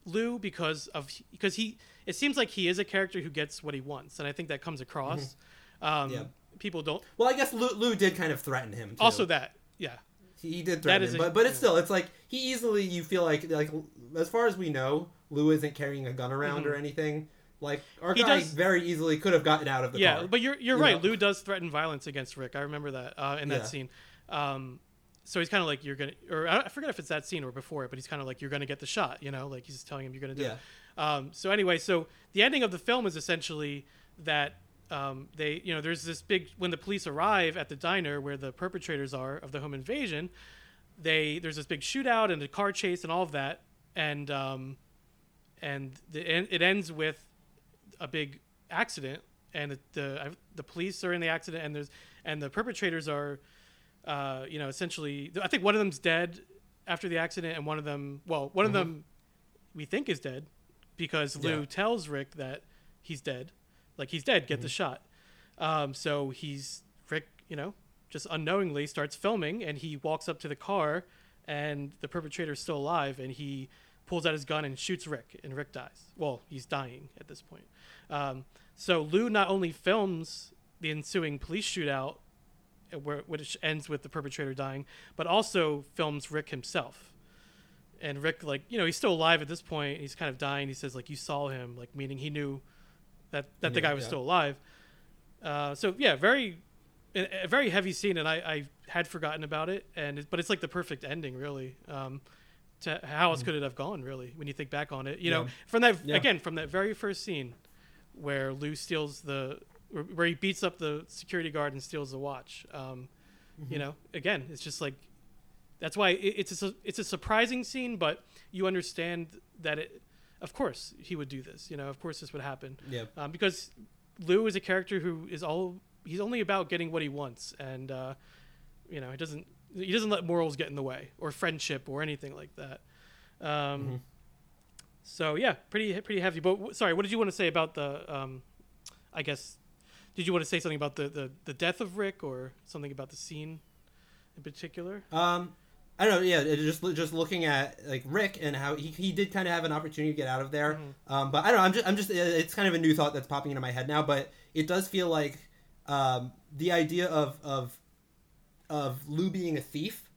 Lou because of because he it seems like he is a character who gets what he wants, and I think that comes across. Mm-hmm. Um yeah. People don't well I guess Lou, Lou did kind of threaten him too. Also that yeah he did threaten him a, but, but it's yeah. still it's like he easily you feel like like as far as we know Lou isn't carrying a gun around mm-hmm. or anything like our he guy does, very easily could have gotten out of the yeah car, but you're you're you right know? Lou does threaten violence against Rick. I remember that uh in that yeah. scene. um So he's kind of like, you're going to, or I forget if it's that scene or before it, but he's kind of like, you're going to get the shot, you know, like he's telling him you're going to do yeah. it. Um, so anyway, so the ending of the film is essentially that um, they, you know, there's this big, when the police arrive at the diner where the perpetrators are of the home invasion, they, there's this big shootout and a car chase and all of that. And, um, and the, it ends with a big accident and the, the, the police are in the accident and there's, and the perpetrators are, Uh, you know, essentially, I think one of them's dead after the accident, and one of them, well, one mm-hmm. of them we think is dead because Lou yeah. tells Rick that he's dead, like he's dead, get mm-hmm. the shot. Um, so he's Rick, you know, just unknowingly starts filming, and he walks up to the car, and the perpetrator is still alive, and he pulls out his gun and shoots Rick, and Rick dies. Well, he's dying at this point. Um, so Lou not only films the ensuing police shootout, where which ends with the perpetrator dying, but also films Rick himself. And Rick, like, you know, he's still alive at this point. He's kind of dying. He says, like, you saw him, like, meaning he knew that that knew, the guy was yeah. still alive. Uh, so yeah, very, a very heavy scene, and I, I had forgotten about it. And it, but it's like the perfect ending, really. Um, to how else mm. could it have gone, really? When you think back on it, you yeah. know, from that yeah. again from that very first scene where Lou steals the. Where he beats up the security guard and steals the watch. Um, mm-hmm. You know, again, it's just like, that's why it, it's, a, it's a surprising scene, but you understand that it, of course he would do this, you know, of course this would happen. Yeah. Um, because Lou is a character who is all, he's only about getting what he wants. And, uh, you know, he doesn't, he doesn't let morals get in the way or friendship or anything like that. Um, mm-hmm. So yeah, pretty, pretty heavy, but w- sorry, what did you want to say about the, um, I guess, did you want to say something about the, the, the death of Rick or something about the scene in particular? Um, I don't know. Yeah, just just looking at like Rick and how he, he did kind of have an opportunity to get out of there. Mm-hmm. Um, but I don't know. I'm just I'm just it's kind of a new thought that's popping into my head now. But it does feel like um, the idea of of of Lou being a thief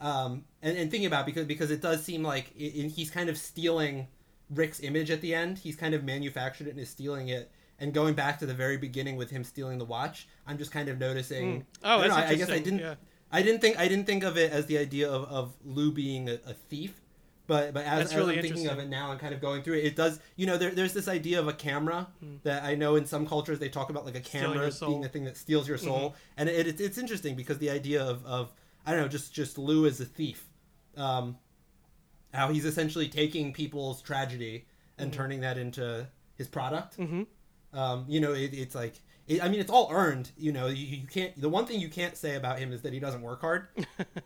um, and, and thinking about it because because it does seem like it, it, he's kind of stealing Rick's image at the end. He's kind of manufactured it and is stealing it. And going back to the very beginning with him stealing the watch, I'm just kind of noticing. Mm. Oh, I, that's know, I guess I didn't. Yeah. I didn't think. I didn't think of it as the idea of, of Lou being a, a thief, but but as, as really I'm thinking of it now and kind of going through it, it does. You know, there, there's this idea of a camera mm. that I know in some cultures they talk about like a camera being the thing that steals your soul, mm-hmm. and it, it, it's interesting because the idea of, of I don't know, just just Lou as a thief, um, how he's essentially taking people's tragedy and mm-hmm. turning that into his product. Mm-hmm. Um, you know, it, it's like, it, I mean, it's all earned, you know, you, you can't, the one thing you can't say about him is that he doesn't work hard,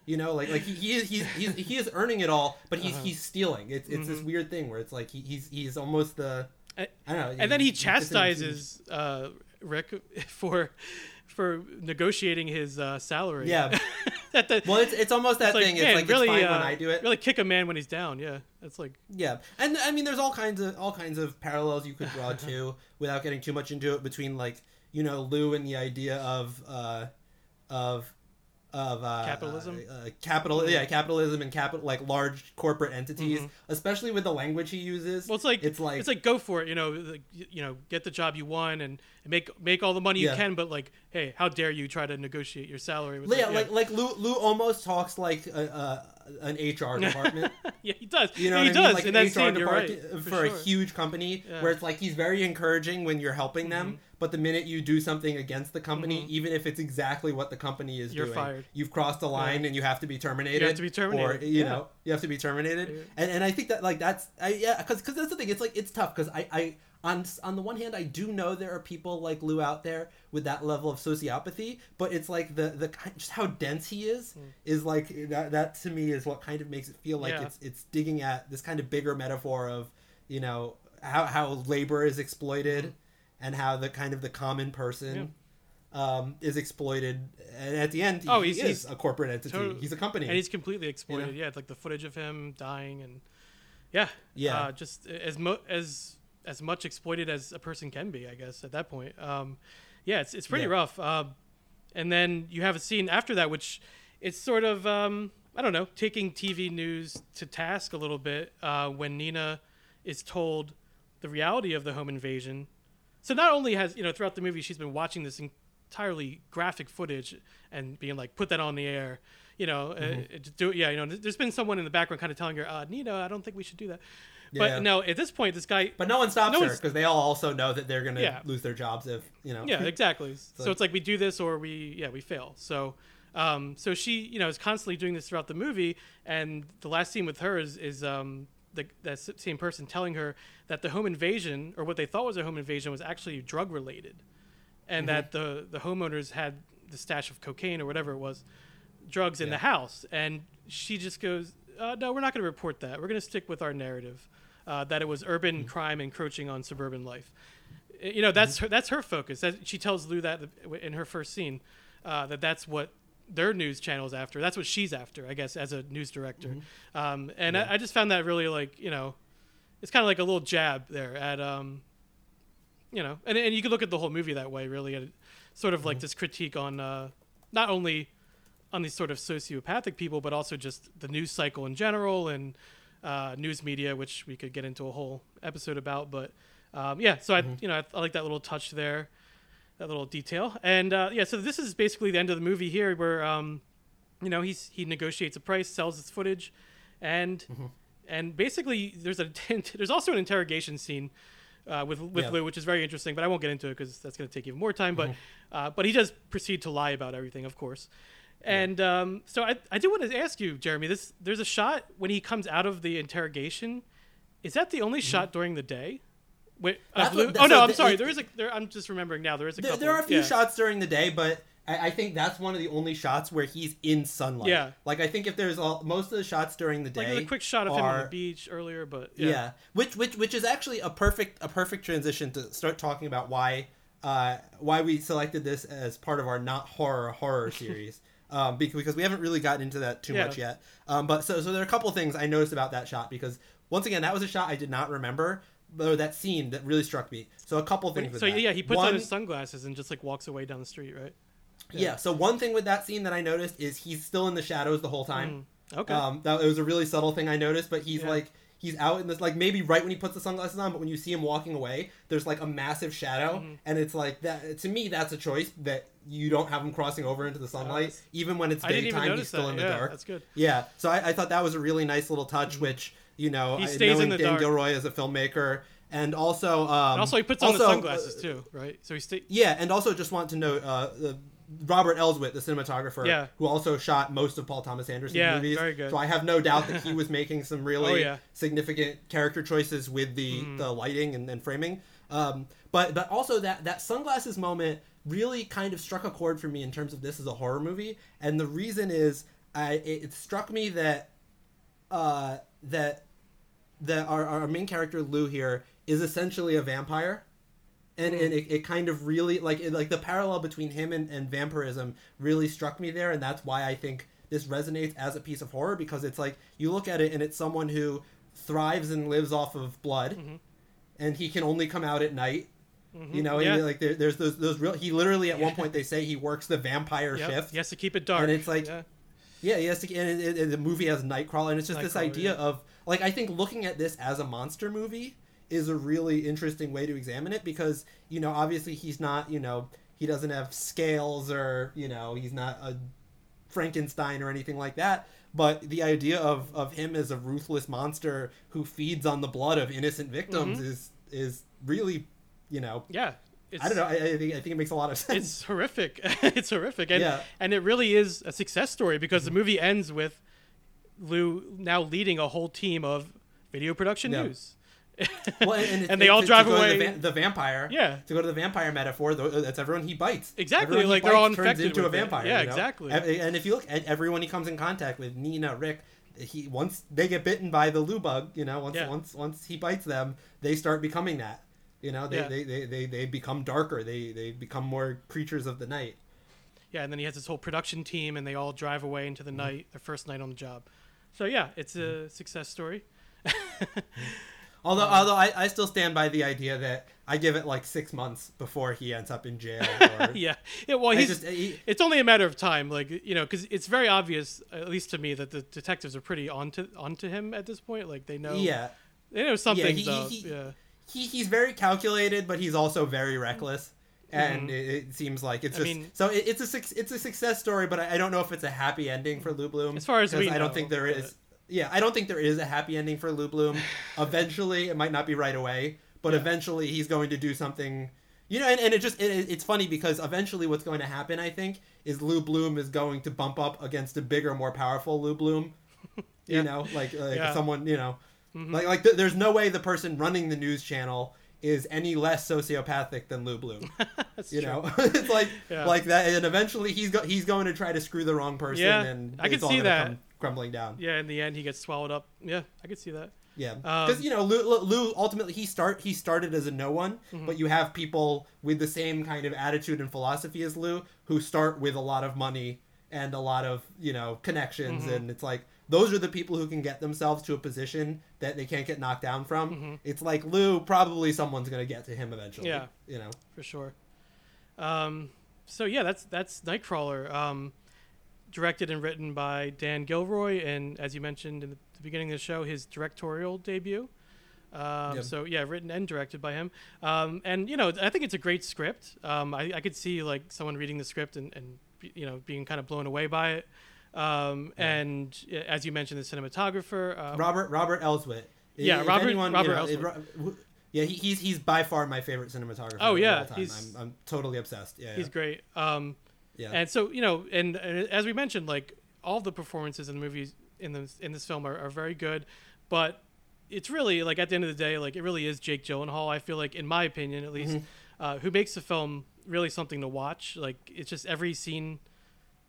you know, like, like he, he is, he's, he's, he is earning it all, but he's, uh-huh. he's stealing. It's, it's mm-hmm. this weird thing where it's like, he, he's, he's almost the, I don't know. And he, then he chastises, uh, Rick for, for negotiating his, uh, salary. Yeah. At the, well, it's, it's almost that it's thing. Like, it's man, like, really, it's fine uh, when I do it. Really kick a man when he's down. Yeah. It's like, yeah. And I mean, there's all kinds of, all kinds of parallels you could draw to without getting too much into it between like, you know, Lou and the idea of, uh, of, of, uh, capitalism, uh, uh, capital, yeah, capitalism and capital, like large corporate entities, mm-hmm. especially with the language he uses. Well, it's like, it's like, it's like, go for it. You know, like, you know, get the job you want and, make make all the money yeah. you can, but like, hey, how dare you try to negotiate your salary with yeah, like, yeah. like like Lou Lou almost talks like a, uh, an H R department. Yeah, he does. You know, yeah, he does. Mean? Like an H R scene, department right, for, for sure. a huge company yeah. where it's like he's very encouraging when you're helping them, mm-hmm. but the minute you do something against the company, mm-hmm. even if it's exactly what the company is you're doing, fired. You've crossed the line yeah. and you have to be terminated. You have to be terminated. Or, you yeah. know, you have to be terminated. Yeah. And and I think that like that's I, yeah, because because that's the thing. It's like it's tough because I. I On, on the one hand, I do know there are people like Lou out there with that level of sociopathy, but it's like the, the just how dense he is, mm. is like that, that to me is what kind of makes it feel like yeah. it's it's digging at this kind of bigger metaphor of, you know, how, how labor is exploited mm. and how the kind of the common person yeah. um, is exploited. And at the end, he, oh, he's, he is he's a corporate entity. Totally, he's a company. And he's completely exploited. You know? Yeah. It's like the footage of him dying and yeah. Yeah. Uh, just as mo- as... as much exploited as a person can be, I guess, at that point. Um, yeah, it's it's pretty yeah. rough. Uh, and then you have a scene after that, which it's sort of, um, I don't know, taking T V news to task a little bit uh, when Nina is told the reality of the home invasion. So not only has, you know, throughout the movie, she's been watching this entirely graphic footage and being like, put that on the air, you know, mm-hmm. uh, do yeah, you know, there's been someone in the background kind of telling her, uh, Nina, I don't think we should do that. But yeah. no, at this point, this guy... But no one stops no her, because they all also know that they're going to yeah. lose their jobs if, you know... Yeah, exactly. so, so it's like, we do this or we, yeah, we fail. So um, so she, you know, is constantly doing this throughout the movie, and the last scene with her is, is um, the, that same person telling her that the home invasion, or what they thought was a home invasion, was actually drug-related, and mm-hmm. that the, the homeowners had the stash of cocaine or whatever it was, drugs in yeah. the house. And she just goes, uh, no, we're not going to report that. We're going to stick with our narrative. Uh, that it was urban mm-hmm. crime encroaching on suburban life. You know, that's mm-hmm. her, that's her focus. That, she tells Lou that in her first scene, uh, that that's what their news channel's after. That's what she's after, I guess, as a news director. Mm-hmm. Um, and yeah. I, I just found that really, like, you know, it's kind of like a little jab there at, um, you know, and, and you could look at the whole movie that way, really, at sort of mm-hmm. like this critique on uh, not only on these sort of sociopathic people, but also just the news cycle in general and, Uh, news media, which we could get into a whole episode about, but um, yeah, so I, mm-hmm. you know, I, I like that little touch there, that little detail, and uh, yeah, so this is basically the end of the movie here, where um, you know, he's he negotiates a price, sells his footage, and mm-hmm. and basically there's a there's also an interrogation scene uh, with with yeah. Lou, which is very interesting, but I won't get into it because that's going to take even more time, mm-hmm. but uh, but he does proceed to lie about everything, of course. And um, so I, I do want to ask you, Jeremy, this, there's a shot when he comes out of the interrogation. Is that the only mm-hmm. shot during the day? Wait, uh, Lou, what, oh, no, so I'm the, sorry. It, there is a, there, I'm just remembering now. There is a there, couple. There are a few yeah. shots during the day, but I, I think that's one of the only shots where he's in sunlight. Yeah. Like, I think if there's all, most of the shots during the day. Like, a quick shot of are, him on the beach earlier, but yeah. yeah. Which, which, which is actually a perfect, a perfect transition to start talking about why, uh, why we selected this as part of our not horror horror series. Um, because we haven't really gotten into that too yeah. much yet. Um, but so, so there are a couple of things I noticed about that shot, because once again, that was a shot I did not remember, but that scene that really struck me. So a couple of things. With so that. yeah, he puts one, on his sunglasses and just like walks away down the street, right? Yeah. yeah. So one thing with that scene that I noticed is he's still in the shadows the whole time. Mm, okay. Um, that it was a really subtle thing I noticed, but he's yeah. like, he's out in this, like maybe right when he puts the sunglasses on, but when you see him walking away, there's like a massive shadow. Mm-hmm. And it's like that, to me, that's a choice that you don't have him crossing over into the sunlight. Oh, even when it's daytime, he's still that. in the yeah, dark. That's good. Yeah. So I, I thought that was a really nice little touch, mm-hmm. which, you know, he stays in the Dan dark. Gilroy as a filmmaker. And also, um, and also he puts on also, the sunglasses uh, too, right? So he stays. Yeah. And also just want to note, uh, the, Robert Elswit, the cinematographer, yeah. who also shot most of Paul Thomas Anderson's yeah, movies. Very good. So I have no doubt that he was making some really oh, yeah. significant character choices with the, mm. the lighting and, and framing. Um, but but also that, that sunglasses moment really kind of struck a chord for me in terms of this as a horror movie. And the reason is I, it, it struck me that uh, that that our, our main character, Lou here, is essentially a vampire. And, and it, it kind of really, like, it, like the parallel between him and, and vampirism really struck me there. And that's why I think this resonates as a piece of horror, because it's like, you look at it and it's someone who thrives and lives off of blood, mm-hmm. and he can only come out at night. Mm-hmm. You know, yeah. and like there, there's those, those real, he literally at yeah. one point they say he works the vampire yep. shift. He has to keep it dark. And it's like, yeah, yeah he has to, and, it, and the movie has Nightcrawler. And it's just Nightcrawler, this idea yeah. of, like, I think looking at this as a monster movie is a really interesting way to examine it, because, you know, obviously he's not, you know, he doesn't have scales, or, you know, he's not a Frankenstein or anything like that. But the idea of, of him as a ruthless monster who feeds on the blood of innocent victims mm-hmm. is is really, you know... Yeah. It's, I don't know. I, I, think, I think it makes a lot of sense. It's horrific. It's horrific. And, yeah. and it really is a success story, because mm-hmm. the movie ends with Lou now leading a whole team of video production yeah. news. Well, and, and, and they all to, drive to away the, va- the vampire. Yeah, to go to the vampire metaphor, that's everyone he bites. Exactly, everyone like bites, they're all infected, turns into with a vampire. It. Yeah, you know? Exactly. And if you look at everyone he comes in contact with, Nina, Rick, he once they get bitten by the Lou bug, you know, once yeah. once once he bites them, they start becoming that. You know, they, yeah. they, they, they, they become darker. They they become more creatures of the night. Yeah, and then he has this whole production team, and they all drive away into the mm-hmm. night, their first night on the job. So yeah, it's a mm-hmm. success story. Although, um, although I, I still stand by the idea that I give it like six months before he ends up in jail. Or, yeah. yeah, well, he's, just, he, it's only a matter of time, like, you know, because it's very obvious, at least to me, that the detectives are pretty onto onto him at this point. Like they know, yeah, they know something. Yeah, he, he, yeah. He, he's very calculated, but he's also very reckless, and mm-hmm. it, it seems like it's I just mean, so. It, it's a su- it's a success story, but I, I don't know if it's a happy ending for Lou Bloom. As far as we know, I don't think there is. Yeah, I don't think there is a happy ending for Lou Bloom. Eventually, it might not be right away, but yeah. eventually he's going to do something, you know, and, and it just, it, it's funny because eventually what's going to happen, I think, is Lou Bloom is going to bump up against a bigger, more powerful Lou Bloom, yeah. you know, like, like yeah. someone, you know, mm-hmm. like, like th- there's no way the person running the news channel is any less sociopathic than Lou Bloom. That's you true. Know, it's like, yeah. like that. And eventually he's go- he's going to try to screw the wrong person. Yeah, and I can see that. Come- crumbling down. Yeah, in the end he gets swallowed up. Yeah, I could see that. Yeah, because um, you know, Lou, Lou ultimately he start he started as a no one, mm-hmm. but you have people with the same kind of attitude and philosophy as Lou who start with a lot of money and a lot of, you know, connections, mm-hmm. and it's like those are the people who can get themselves to a position that they can't get knocked down from. Mm-hmm. It's like Lou, probably someone's gonna get to him eventually. Yeah, you know, for sure. Um, so yeah, that's that's Nightcrawler. Um. Directed and written by Dan Gilroy, and as you mentioned in the beginning of the show, his directorial debut. Um, yep. So yeah, written and directed by him. Um, and you know, I think it's a great script. Um, I, I could see like someone reading the script and, and you know, being kind of blown away by it. Um, yeah. And as you mentioned, the cinematographer um, Robert Robert Elswit. Yeah, if Robert anyone, Robert you know, Elswit. It, yeah, he, he's he's by far my favorite cinematographer. Oh yeah, of all time. He's, I'm, I'm totally obsessed. Yeah, he's yeah. great. Um, Yeah. And so, you know, and, and as we mentioned, like all the performances in the movies in the in this film are, are very good, but it's really like at the end of the day, like it really is Jake Gyllenhaal. I feel like, in my opinion, at least, mm-hmm. uh, who makes the film really something to watch. Like it's just every scene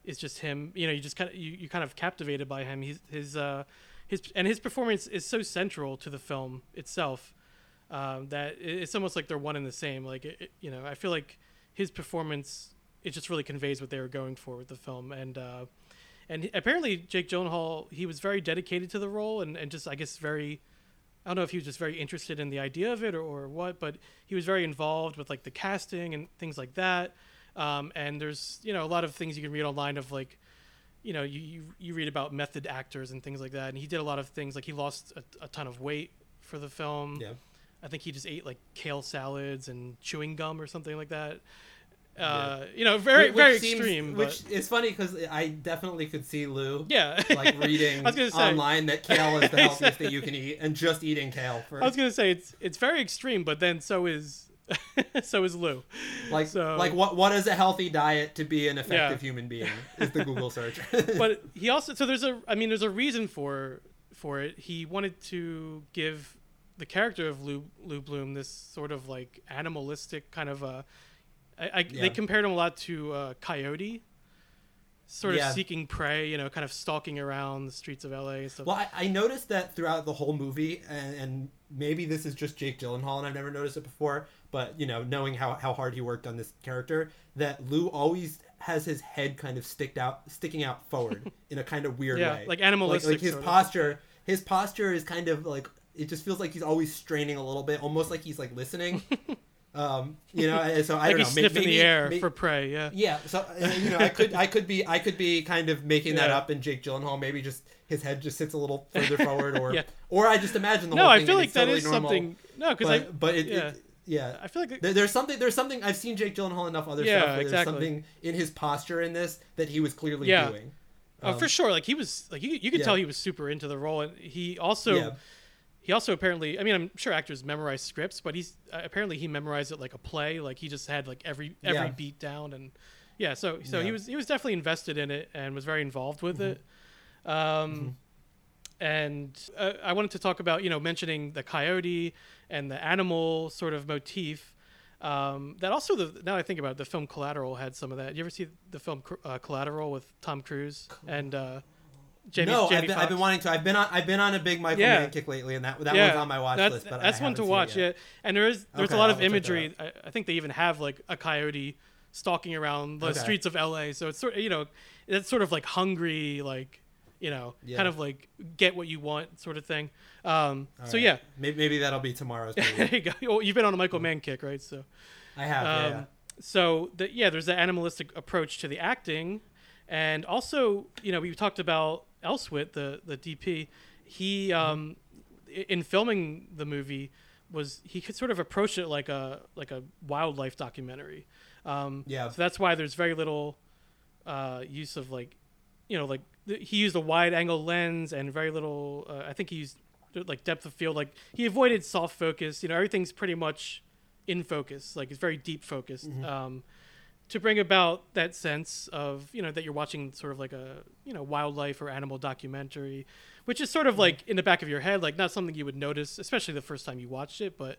is just him. You know, you just kind of you you kind of captivated by him. He's his uh, his and his performance is so central to the film itself um, that it's almost like they're one and the same. Like it, it, you know, I feel like his performance. It just really conveys what they were going for with the film. And uh, and apparently Jake Gyllenhaal, he was very dedicated to the role and, and just, I guess, very, I don't know if he was just very interested in the idea of it or, or what, but he was very involved with like the casting and things like that. Um, and there's, you know, a lot of things you can read online of like, you know, you, you, you read about method actors and things like that. And he did a lot of things like he lost a, a ton of weight for the film. Yeah. I think he just ate like kale salads and chewing gum or something like that. Uh, yeah. You know, very, which, very which extreme. Seems, which is funny because I definitely could see Lou, yeah, like reading online that kale is the healthiest thing you can eat, and just eating kale. For... I was gonna say it's it's very extreme, but then so is so is Lou. Like so... like what what is a healthy diet to be an effective yeah. human being is the Google search. But he also so there's a I mean there's a reason for for it. He wanted to give the character of Lou Lou Bloom this sort of like animalistic kind of a. I, I, yeah. They compared him a lot to uh, Coyote, sort of yeah. seeking prey, you know, kind of stalking around the streets of L A and stuff. Well, I, I noticed that throughout the whole movie, and, and maybe this is just Jake Gyllenhaal, and I've never noticed it before, but, you know, knowing how, how hard he worked on this character, that Lou always has his head kind of sticked out, sticking out forward in a kind of weird yeah, way. Like animalistic. Like, like his posture, of. his posture is kind of like, it just feels like he's always straining a little bit, almost like he's like listening. Um, you know, so I like don't know. Sniffing maybe, the air maybe, for prey, yeah. Yeah, so you know, I could, I could be, I could be kind of making yeah. that up, and Jake Gyllenhaal maybe just his head just sits a little further forward, or yeah. or I just imagine the no, whole thing. No, I feel like that totally is normal. Something. No, because I, but it, yeah. it, yeah, I feel like it, there, there's something, there's something. I've seen Jake Gyllenhaal enough other yeah, stuff. Where exactly. There's something in his posture in this that he was clearly yeah. doing. Oh, um, for sure. Like he was, like you, you could yeah. tell he was super into the role, and he also. Yeah. He also apparently, I mean, I'm sure actors memorize scripts, but he's uh, apparently he memorized it like a play. Like he just had like every every yeah. beat down, and yeah. So so yeah. he was he was definitely invested in it and was very involved with mm-hmm. it. Um, mm-hmm. And uh, I wanted to talk about you know mentioning the coyote and the animal sort of motif. Um, that also the now I think about it, the film Collateral had some of that. You ever see the film uh, Collateral with Tom Cruise cool. and? Uh, Jamie, no, Jamie I've, been, I've been wanting to. I've been on. I've been on a big Michael yeah. Mann kick lately, and that that yeah. one's on my watch that's, list. But that's I one to watch. Yeah, and there is there's okay, a lot I'll of imagery. I, I think they even have like a coyote stalking around the okay. streets of L A. So it's sort of you know, it's sort of like hungry, like you know, yeah. kind of like get what you want sort of thing. Um, so right. yeah, maybe, maybe that'll be tomorrow's. There you go. Well, you've been on a Michael Mann kick, right? So I have. Um, yeah, yeah. So the, yeah, there's the animalistic approach to the acting, and also you know we talked about. Elswit, the the D P, he um, in filming the movie was he could sort of approach it like a like a wildlife documentary. Um, yeah. So that's why there's very little uh, use of like, you know, like th- he used a wide angle lens and very little. Uh, I think he used like depth of field. Like he avoided soft focus. You know, everything's pretty much in focus. Like it's very deep focused. Mm-hmm. Um, to bring about that sense of, you know, that you're watching sort of like a, you know, wildlife or animal documentary, which is sort of like in the back of your head, like not something you would notice, especially the first time you watched it. But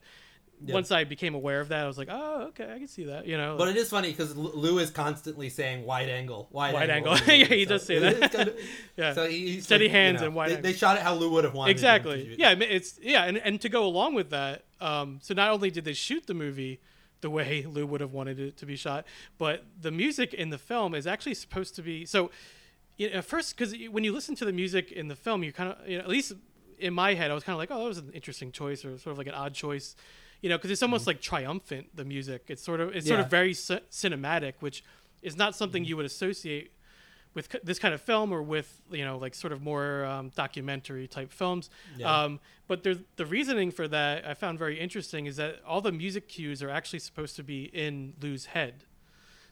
yeah. once I became aware of that, I was like, oh, okay, I can see that, you know. But it is funny because Lou is constantly saying wide angle, wide, wide angle. angle. yeah, he so does say that. Kind of, yeah. So he, steady like, hands you know, and wide they, angle. They shot it how Lou would have wanted. Exactly. Yeah, it's yeah. And, and to go along with that, um, so not only did they shoot the movie the way Lou would have wanted it to be shot, but the music in the film is actually supposed to be so. You know, at first, because when you listen to the music in the film, you kind of, you know, at least in my head, I was kind of like, "Oh, that was an interesting choice," or sort of like an odd choice, you know, because it's almost mm-hmm. like triumphant. The music, it's sort of, it's yeah. sort of very c- cinematic, which is not something mm-hmm. you would associate with c- this kind of film or with, you know, like sort of more um, documentary type films. Yeah. Um, But there, the reasoning for that I found very interesting is that all the music cues are actually supposed to be in Lou's head.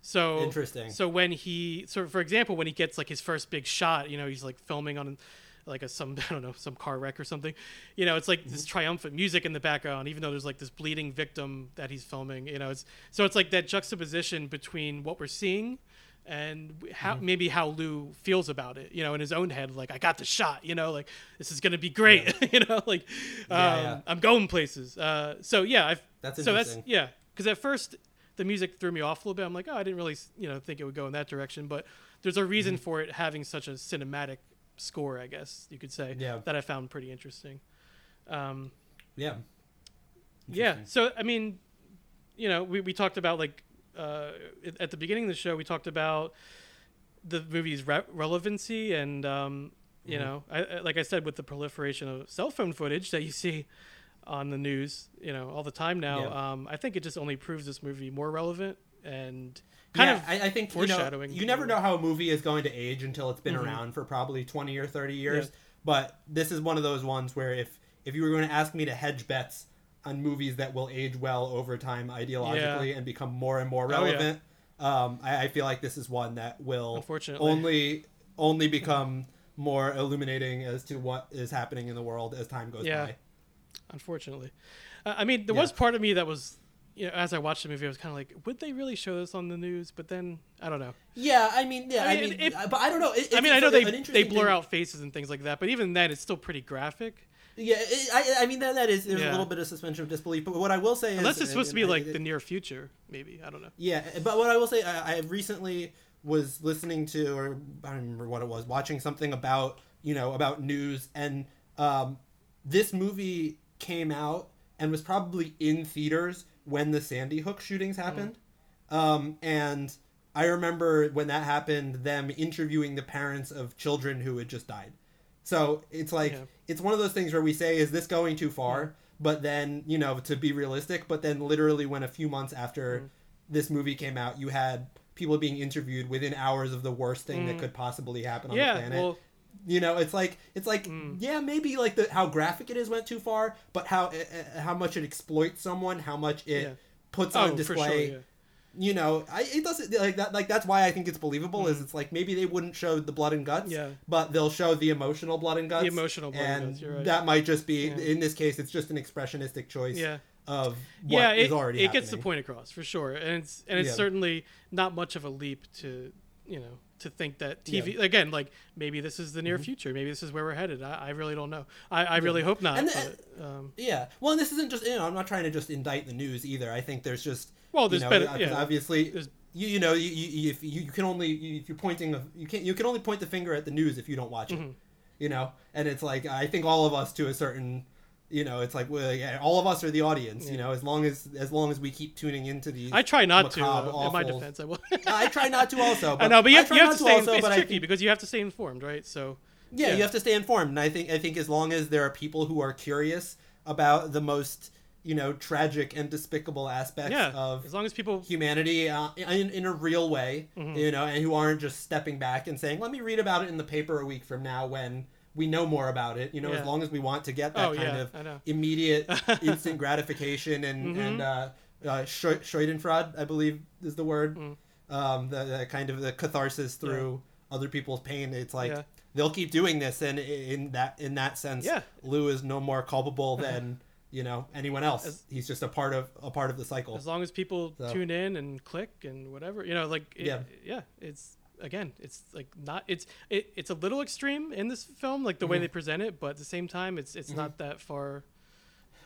So interesting. So when he, so for example, when he gets like his first big shot, you know, he's like filming on like a some I don't know some car wreck or something, you know, it's like mm-hmm. this triumphant music in the background, even though there's like this bleeding victim that he's filming, you know, it's so it's like that juxtaposition between what we're seeing and how mm-hmm. maybe how Lou feels about it, you know, in his own head, like I got the shot, you know, like this is gonna be great, yeah. you know, like um, yeah, yeah. I'm going places. Uh, so yeah, I've, that's so that's yeah, because at first the music threw me off a little bit. I'm like, oh, I didn't really, you know, think it would go in that direction, but there's a reason mm-hmm. for it having such a cinematic score, I guess you could say, yeah. that I found pretty interesting. Um, yeah, interesting. yeah. So I mean, you know, we we talked about like. Uh, at the beginning of the show, we talked about the movie's re- relevancy, and um, you mm-hmm. know, I, I, like I said, with the proliferation of cell phone footage that you see on the news, you know, all the time now. Yeah. Um, I think it just only proves this movie more relevant and kind yeah, of I, I think foreshadowing. You know, you never know how a movie is going to age until it's been mm-hmm. around for probably twenty or thirty years. Yeah. But this is one of those ones where if if you were going to ask me to hedge bets on movies that will age well over time ideologically yeah. and become more and more relevant. Oh, yeah. um, I, I feel like this is one that will only only become more illuminating as to what is happening in the world as time goes yeah. by. Unfortunately. Uh, I mean, there yeah. was part of me that was, you know, as I watched the movie, I was kind of like, would they really show this on the news? But then, I don't know. Yeah, I mean, yeah, I mean, I mean it, but I don't know. It, I mean, I know they they blur thing. out faces and things like that, but even then, it's still pretty graphic. Yeah, it, I, I mean that that is there's yeah. a little bit of suspension of disbelief, but what I will say is unless it's supposed and, and to be like it, the near future, maybe I don't know. Yeah, but what I will say, I, I recently was listening to, or I don't remember what it was, watching something about you know about news, and um, this movie came out and was probably in theaters when the Sandy Hook shootings happened, mm. um, and I remember when that happened, them interviewing the parents of children who had just died. So it's like, yeah. it's one of those things where we say, is this going too far? Yeah. but then, you know, to be realistic, but then literally when a few months after mm. this movie came out, you had people being interviewed within hours of the worst thing mm. that could possibly happen on yeah, the planet. Well, you know, it's like, it's like, mm. yeah, maybe like the, how graphic it is went too far, but how, uh, how much it exploits someone, how much it yeah. puts oh, on display, for sure, yeah. you know, I, it doesn't like that, like, that's why I think it's believable mm. is it's like, maybe they wouldn't show the blood and guts, yeah. but they'll show the emotional blood and guts. The emotional blood and, and guts, you're right. That might just be, yeah. in this case, it's just an expressionistic choice. Yeah. Of what yeah, it, is already it happening. Gets the point across for sure, and it's and it's yeah. certainly not much of a leap to you know to think that T V yeah. again, like maybe this is the near mm-hmm. future, maybe this is where we're headed. I, I really don't know. I, I really yeah. hope not. And the, but, um, yeah, well, and this isn't just you know I'm not trying to just indict the news either. I think there's just well, there's you know, been, yeah, obviously there's, you you know you, you if you, you can only you, if you're pointing a, you can you can only point the finger at the news if you don't watch mm-hmm. it, you know. And it's like I think all of us to a certain. You know, it's like all of us are the audience. Yeah. You know, as long as as long as we keep tuning into these, I try not to. Uh, in my defense, I will. I try not to also. But I know, but you have, you have to stay. Also, in, it's tricky I, because you have to stay informed, right? So yeah, yeah, you have to stay informed, and I think I think as long as there are people who are curious about the most you know tragic and despicable aspects yeah, of as long as people humanity uh, in in a real way, mm-hmm. you know, and who aren't just stepping back and saying, "Let me read about it in the paper a week from now," when. We know more about it, you know, yeah. as long as we want to get that oh, kind yeah, of immediate instant gratification and, mm-hmm. and uh, uh, Schadenfreude, I believe is the word, mm. um, the, the kind of the catharsis through yeah. other people's pain. It's like, yeah. they'll keep doing this. And in that, in that sense, yeah. Lou is no more culpable than, you know, anyone else. As, He's just a part of a part of the cycle. As long as people so. tune in and click and whatever, you know, like, it, yeah. yeah, it's, again it's like not it's it, it's a little extreme in this film like the mm-hmm. way they present it, but at the same time it's it's mm-hmm. not that far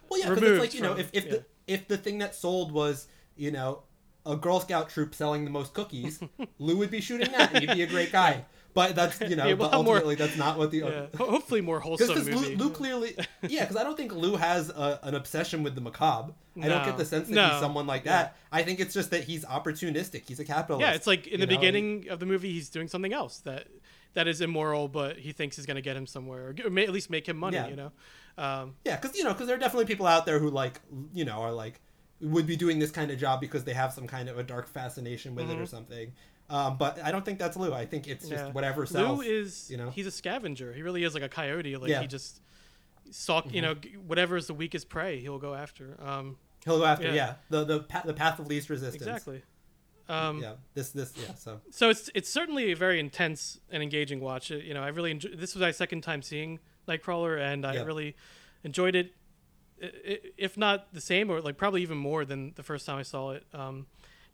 well yeah because it's like you from, know if if, yeah. the, if the thing that sold was you know a Girl Scout troop selling the most cookies, Lou would be shooting that and he'd be a great guy. yeah. But that's you know yeah, well, but ultimately more, that's not what the yeah. hopefully more wholesome cause, cause movie Lou, Lou clearly yeah because I don't think Lou has a, an obsession with the macabre. I no. don't get the sense that no. he's someone like that. Yeah. I think it's just that he's opportunistic. He's a capitalist. Yeah, it's like in the know? beginning of the movie, he's doing something else that that is immoral, but he thinks is going to get him somewhere, or may at least make him money. Yeah. You know. Um, yeah, because you know, because there are definitely people out there who like you know are like would be doing this kind of job because they have some kind of a dark fascination with mm-hmm. it or something. Um, but I don't think that's Lou. I think it's just yeah. whatever sells. Lou is you know he's a scavenger. He really is like a coyote. Like yeah. he just stalk. Mm-hmm. You know whatever is the weakest prey, he'll go after. Um, He'll go after, yeah. yeah. The the path, the path of least resistance. Exactly. Um, yeah. This this yeah. So so it's it's certainly a very intense and engaging watch. It, you know, I really enjoy, this was my second time seeing Nightcrawler, and I yeah. really enjoyed it. If not the same, or like probably even more than the first time I saw it. Um,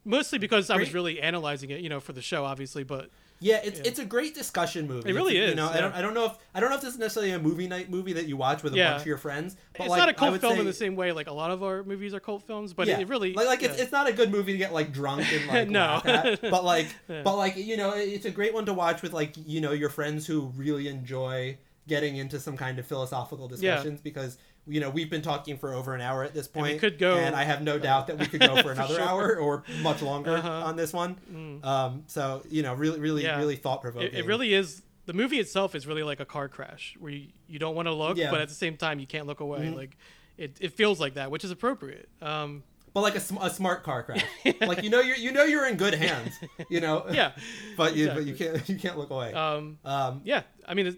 mostly because great. I was really analyzing it, you know, for the show, obviously, but. Yeah, it's yeah. it's a great discussion movie. It really it's, is. You know, yeah. I don't I don't know if I don't know if this is necessarily a movie night movie that you watch with a yeah. bunch of your friends. But it's like, not a cult film say, in the same way like a lot of our movies are cult films, but yeah. it really like, like yeah. it's it's not a good movie to get like drunk and like no. laugh at. But like yeah. but like you know, it's a great one to watch with like, you know, your friends who really enjoy getting into some kind of philosophical discussions yeah. because you know, we've been talking for over an hour at this point, and we could go, and I have no doubt that we could go for, for another sure. hour or much longer uh-huh. on this one. Mm. Um, so, you know, really, really, yeah. really thought provoking. It, it really is. The movie itself is really like a car crash where you, you don't want to look, yeah. but at the same time, you can't look away. Mm-hmm. Like it, it feels like that, which is appropriate. Um, but like a, sm- a smart car crash, like, you know, you're, you know, you're in good hands, you know, yeah, but you, exactly. but you can't, you can't look away. Um, um, yeah, I mean, it's,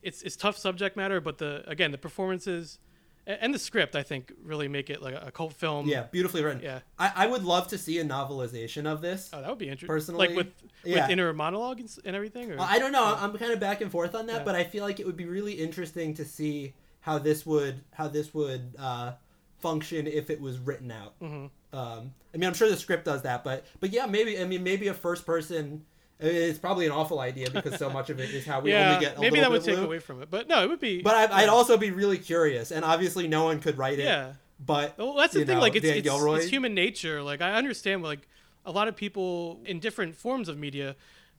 it's, it's tough subject matter, but the, again, the performances, and the script, I think, really make it like a cult film. Yeah, beautifully written. Yeah, I, I would love to see a novelization of this. Oh, that would be interesting. Personally, like with, yeah. with inner monologue and, and everything. Or? I don't know. I'm kind of back and forth on that, yeah. but I feel like it would be really interesting to see how this would how this would uh, function if it was written out. Mm-hmm. Um, I mean, I'm sure the script does that, but but yeah, maybe I mean maybe a first person. It's probably an awful idea because so much of it is how we yeah, only get a maybe little that would bit take loop. away from it, but no, it would be. But I'd, yeah. I'd also be really curious, and obviously, no one could write it. Yeah, but well, that's the thing. Know, like it's, it's, it's human nature. Like I understand, like a lot of people in different forms of media,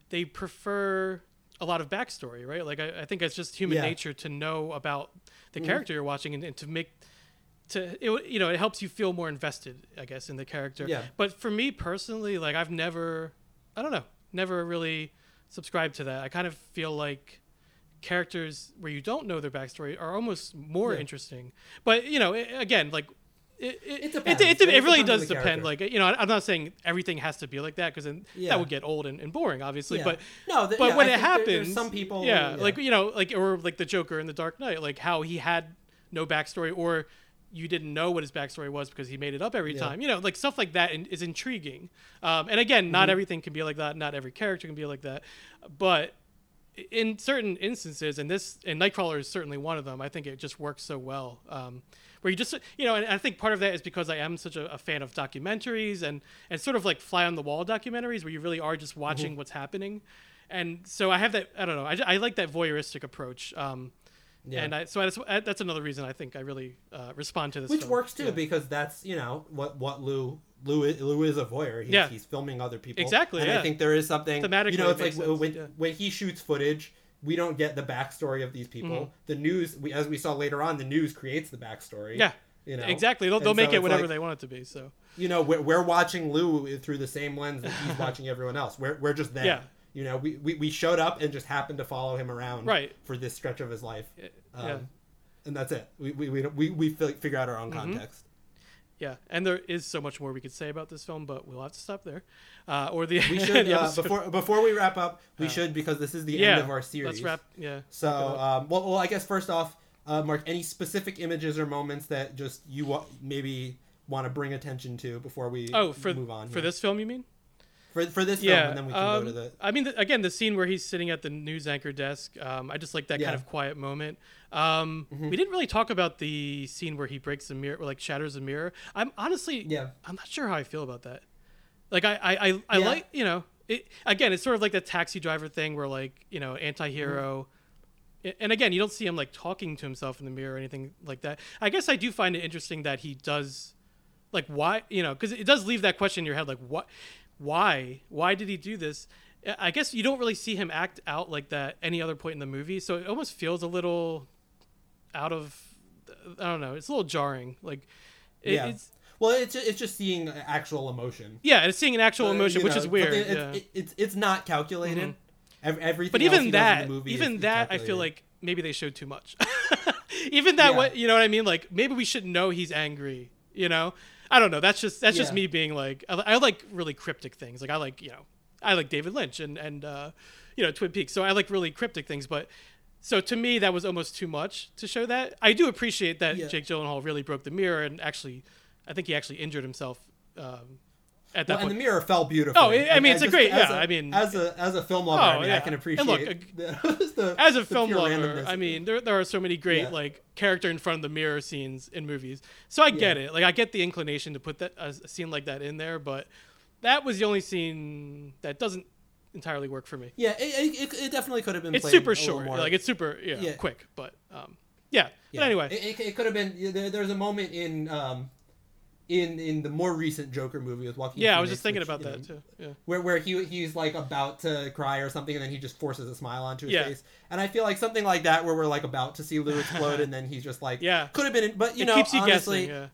they prefer a lot of backstory, right? Like I, I think it's just human yeah. nature to know about the mm-hmm. character you're watching and, and to make to it. You know, it helps you feel more invested, I guess, in the character. Yeah. But for me personally, like I've never, I don't know. never really subscribed to that. I kind of feel like characters where you don't know their backstory are almost more yeah. interesting. But, you know, it, again, like, It it, it, it, it, it really does depend. Like, you know, I'm not saying everything has to be like that, because then yeah. that would get old and, and boring, obviously. Yeah. But no, the, but yeah, when I it happens, there, some people, yeah, yeah, like, you know, like, or like the Joker in The Dark Knight, like how he had no backstory, or you didn't know what his backstory was because he made it up every yeah. time. You know, like stuff like that is intriguing. Um, and again, not mm-hmm. everything can be like that. Not every character can be like that. But in certain instances, and this, and Nightcrawler is certainly one of them. I think it just works so well. Um, Where you just, you know, and I think part of that is because I am such a, a fan of documentaries and, and sort of like fly on the wall documentaries where you really are just watching mm-hmm. what's happening. And so I have that, I don't know, I, I like that voyeuristic approach. Um, yeah. And I, so I, that's another reason I think I really uh, respond to this. Which film. works too, yeah. because that's, you know, what, what Lou, Lou is, Lou is a voyeur. He's, yeah. he's filming other people. Exactly. And yeah. I think there is something, thematically, you know, it's like sense. when yeah. when he shoots footage, we don't get the backstory of these people. Mm-hmm. The news, we, as we saw later on, the news creates the backstory. Yeah, you know? exactly. They'll, they'll so make it whatever like, they want it to be. So, you know, we're, we're watching Lou through the same lens that he's watching everyone else. We're we're just there. Yeah. You know, we, we, we showed up and just happened to follow him around right. for this stretch of his life. Um, yeah. And that's it. We we we, we, we figure out our own mm-hmm. context. Yeah, and there is so much more we could say about this film, but we'll have to stop there. Uh, or the we should the uh, before before we wrap up, we uh, should because this is the yeah, end of our series. Let's wrap. Yeah. So, um, well, well, I guess first off, uh, Mark, any specific images or moments that just you wa- maybe want to bring attention to before we oh, for, move on? For yeah. this film, you mean? For for this yeah, film, and then we can um, go to the. I mean, the, again, the scene where he's sitting at the news anchor desk. Um, I just like that yeah. kind of quiet moment. Um, mm-hmm. We didn't really talk about the scene where he breaks the mirror, or like shatters the mirror. I'm honestly, yeah. I'm not sure how I feel about that. Like I, I, I, I yeah. like, you know, it, again, it's sort of like the taxi driver thing where like, you know, anti-hero. Mm-hmm. And again, you don't see him like talking to himself in the mirror or anything like that. I guess I do find it interesting that he does like, why, you know, cause it does leave that question in your head. Like what, why, why did he do this? I guess you don't really see him act out like that any other point in the movie. So it almost feels a little out of, I don't know. It's a little jarring. Like it, yeah. it's, well, it's, it's just seeing actual emotion. Yeah. It's seeing an actual uh, emotion, which know, is weird. It's, yeah. it's, it's, it's not calculated. Mm-hmm. Everything but even else that, in the movie even is, that is I feel like maybe they showed too much. even that, yeah. what, you know what I mean? Like maybe we should know he's angry, you know? I don't know. That's just, that's yeah. just me being like, I, I like really cryptic things. Like I like, you know, I like David Lynch and, and, uh, you know, Twin Peaks. So I like really cryptic things, but so to me, that was almost too much to show that. I do appreciate that yeah. Jake Gyllenhaal really broke the mirror and actually, I think he actually injured himself um, at that well, point. And the mirror fell beautifully. Oh, it, I mean, I, it's I just, a great, yeah, a, I mean. As a, as a film lover, oh, I, mean, yeah. I can appreciate look, the, the, as a film lover, I mean, there there are so many great, yeah. like, character in front of the mirror scenes in movies. So I get yeah. it. Like, I get the inclination to put that a, a scene like that in there, but that was the only scene that doesn't entirely work for me. Yeah, it, it, it definitely could have been. It's super short, more. like it's super yeah, yeah. quick, but um, yeah. yeah. But anyway, it, it, it could have been. There, there's a moment in um, in in the more recent Joker movie with Joaquin. Yeah, Phoenix, I was just thinking which, about that know, too. Yeah. Where where he he's like about to cry or something, and then he just forces a smile onto his yeah. face. And I feel like something like that, where we're like about to see Lou explode, and then he's just like, yeah, could have been. But you it know, keeps you honestly, guessing, yeah.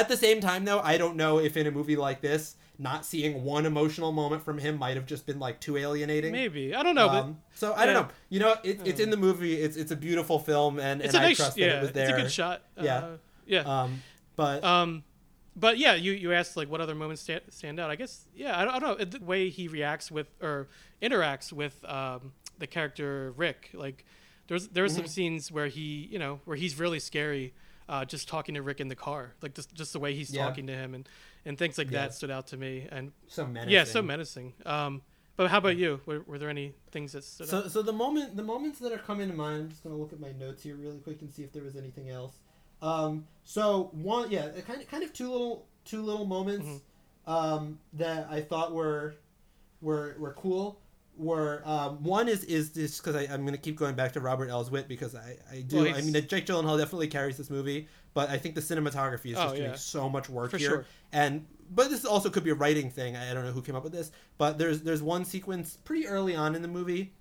at the same time though, I don't know if in a movie like this, not seeing one emotional moment from him might have just been like too alienating. Maybe I don't know. Um, but, so I yeah. don't know. You know, it, it's in the movie. It's it's a beautiful film, and, and a nice, I trust yeah, that it was there. It's a good shot. Yeah, uh, yeah. Um, but um, but yeah, you, you asked like what other moments stand, stand out. I guess yeah. I don't, I don't know the way he reacts with or interacts with um, the character Rick. Like there's there's mm-hmm. some scenes where he you know where he's really scary. Uh, just talking to Rick in the car, like just just the way he's yeah. talking to him and. And things like yeah. that stood out to me, and so menacing. Yeah, so menacing. Um, but how about you? Were, were there any things that stood so, out? So the moment, the moments that are coming to mind. I'm just gonna look at my notes here really quick and see if there was anything else. Um, so one, yeah, kind of, kind of two little, two little moments mm-hmm. um, that I thought were, were, were cool. Were um, one is is this because I'm gonna keep going back to Robert Elswit because I I do well, I mean Jake Gyllenhaal definitely carries this movie. But I think the cinematography is just oh, yeah. doing so much work For here. Sure. And but this also could be a writing thing. I don't know who came up with this. But there's there's one sequence pretty early on in the movie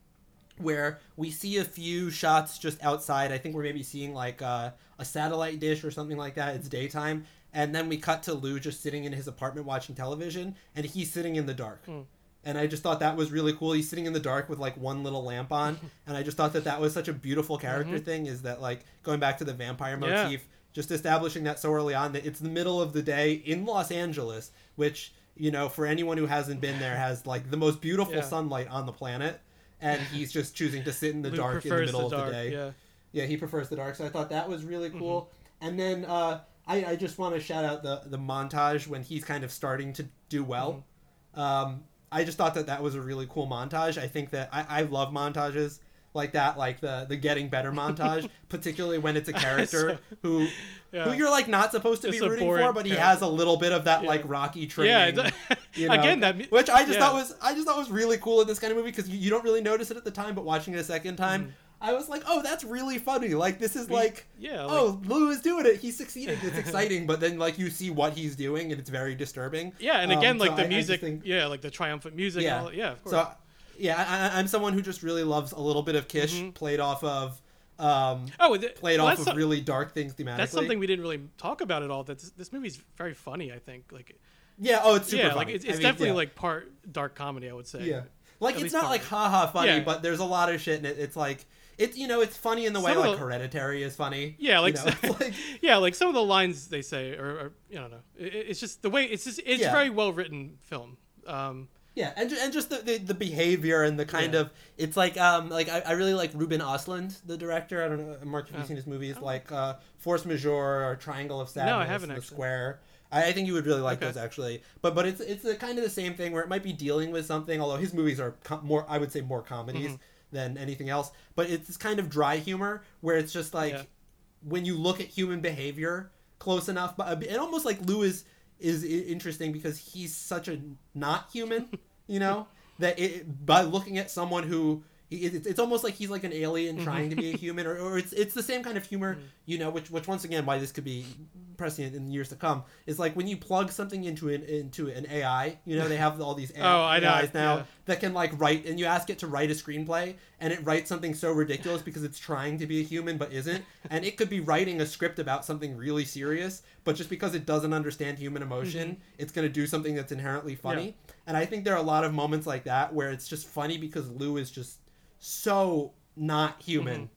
where we see a few shots just outside. I think we're maybe seeing like uh, a satellite dish or something like that. It's daytime. And then we cut to Lou just sitting in his apartment watching television. And he's sitting in the dark. Mm. And I just thought that was really cool. He's sitting in the dark with, like, one little lamp on. And I just thought that that was such a beautiful character mm-hmm. thing, is that, like, going back to the vampire motif, yeah. just establishing that so early on, that it's the middle of the day in Los Angeles, which, you know, for anyone who hasn't been there, has, like, the most beautiful yeah. sunlight on the planet. And he's just choosing to sit in the Luke dark in the middle the of dark, the day. Yeah. yeah, he prefers the dark. So I thought that was really cool. Mm-hmm. And then uh, I, I just want to shout out the, the montage when he's kind of starting to do well. Mm-hmm. Um I just thought that that was a really cool montage. I think that I, I love montages like that, like the, the getting better montage, particularly when it's a character so, who yeah. who you're like not supposed to it's be rooting for, but he character. Has a little bit of that yeah. like Rocky training. Yeah, you know, again, that which I just yeah. thought was I just thought was really cool in this kind of movie, because you, you don't really notice it at the time, but watching it a second time, mm. I was like, oh, that's really funny. Like this is I mean, like, yeah, like, oh, Lou is doing it. He's succeeding. It's exciting. But then like you see what he's doing, and it's very disturbing. Yeah, and again, um, like so the I, music, I think, yeah, like the triumphant music. Yeah, and all, yeah, of course. So, yeah, I, I'm someone who just really loves a little bit of Kish mm-hmm. played off of, um, oh, the, played well, off of some, really dark things thematically. That's something we didn't really talk about at all. That this, this movie's very funny. I think like, yeah, oh, it's super yeah, funny. Like it's, it's I mean, definitely yeah. like part dark comedy, I would say. Yeah. Like, at it's not, funny. Like, haha funny, yeah. but there's a lot of shit in it. It's, like, it's, you know, it's funny in the some way, like, the... Hereditary is funny. Yeah, like, you know? so, like, yeah, like, some of the lines they say are, I don't know. It's just the way, it's just, it's yeah. very well-written film. Um, yeah, and, and just the, the, the behavior and the kind yeah. of, it's, like, um, like, I, I really like Ruben Östlund, the director. I don't know, Mark, if you've seen his movies, like, uh, Force Majeure or Triangle of Sadness. No, I haven't, actually. Square. I think you would really like okay. those, actually. But but it's it's the, kind of the same thing where it might be dealing with something, although his movies are com- more, I would say, more comedies mm-hmm. than anything else. But it's this kind of dry humor where it's just like yeah. when you look at human behavior close enough. But it almost like Lou is, is interesting because he's such a not human, you know, that it, by looking at someone who... It's almost like he's like an alien trying to be a human, or, or it's it's the same kind of humor, you know, which which once again, why this could be prescient in years to come, is like when you plug something into an into an A I, you know, they have all these A Is oh, I now yeah. that can like write, and you ask it to write a screenplay, and it writes something so ridiculous because it's trying to be a human but isn't, and it could be writing a script about something really serious, but just because it doesn't understand human emotion, mm-hmm. it's going to do something that's inherently funny. Yeah. And I think there are a lot of moments like that where it's just funny because Lou is just so not human mm-hmm.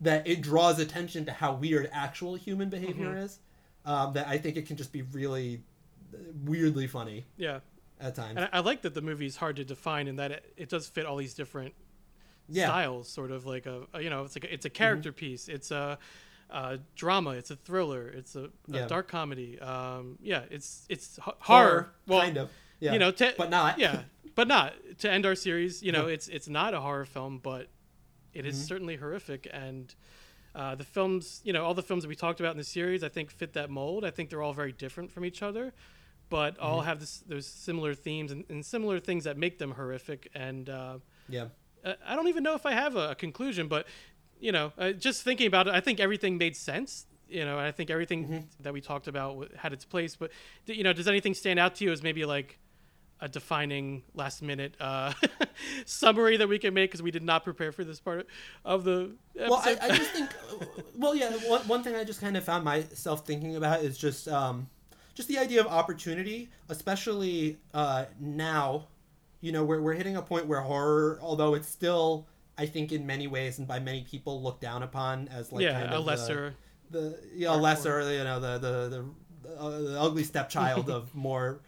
that it draws attention to how weird actual human behavior mm-hmm. is, um, that I think it can just be really weirdly funny yeah at times. And I like that the movie is hard to define, in that it, it does fit all these different yeah. styles, sort of like a, you know, it's like a, it's a character mm-hmm. piece, it's a, a drama, it's a thriller, it's a, a yeah. dark comedy, um yeah it's it's horror, horror well kind of yeah you know to, but not yeah But not to end our series, you know, yeah. it's it's not a horror film, but it is mm-hmm. certainly horrific. And uh, the films, you know, all the films that we talked about in the series, I think fit that mold. I think they're all very different from each other, but mm-hmm. all have this, those similar themes and, and similar things that make them horrific. And uh, yeah, I, I don't even know if I have a, a conclusion, but, you know, uh, just thinking about it, I think everything made sense. You know, and I think everything mm-hmm. that we talked about had its place. But, you know, does anything stand out to you as maybe like a defining last minute uh, summary that we can make, because we did not prepare for this part of the episode? Well, I, I just think, well, yeah, one, one thing I just kind of found myself thinking about is just um, just the idea of opportunity, especially uh, now, you know, we're, we're hitting a point where horror, although it's still, I think in many ways and by many people looked down upon as like yeah, kind a of lesser, the, the yeah, a lesser, you know, the, the, the, uh, the ugly stepchild of more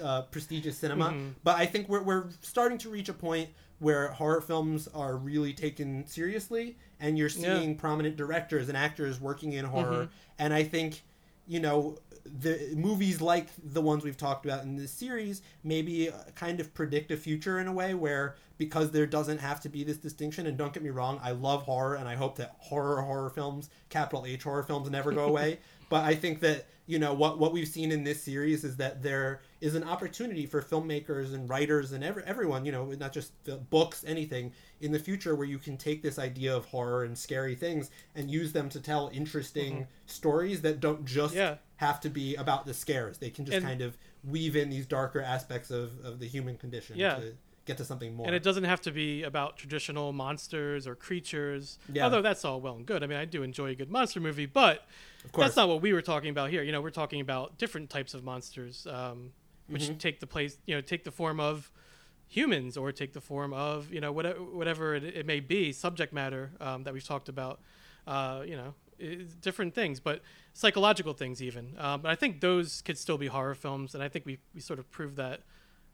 Uh, prestigious cinema, mm-hmm. but I think we're we're starting to reach a point where horror films are really taken seriously, and you're seeing yeah. prominent directors and actors working in horror. Mm-hmm. And I think, you know, the movies like the ones we've talked about in this series maybe kind of predict a future in a way where, because there doesn't have to be this distinction. And don't get me wrong, I love horror, and I hope that horror horror films, capital H horror films, never go away. But I think that, you know, what, what we've seen in this series is that there is an opportunity for filmmakers and writers and every, everyone, you know, not just the books, anything in the future where you can take this idea of horror and scary things and use them to tell interesting mm-hmm. stories that don't just yeah. have to be about the scares. They can just and, kind of weave in these darker aspects of, of the human condition yeah. to get to something more. And it doesn't have to be about traditional monsters or creatures, yeah. although that's all well and good. I mean, I do enjoy a good monster movie, but that's not what we were talking about here. You know, we're talking about different types of monsters, um, which mm-hmm. take the place, you know, take the form of humans, or take the form of, you know, whatever, whatever it, it may be, subject matter um, that we've talked about, uh, you know, it, different things, but psychological things even. Um, but I think those could still be horror films, and I think we, we sort of proved that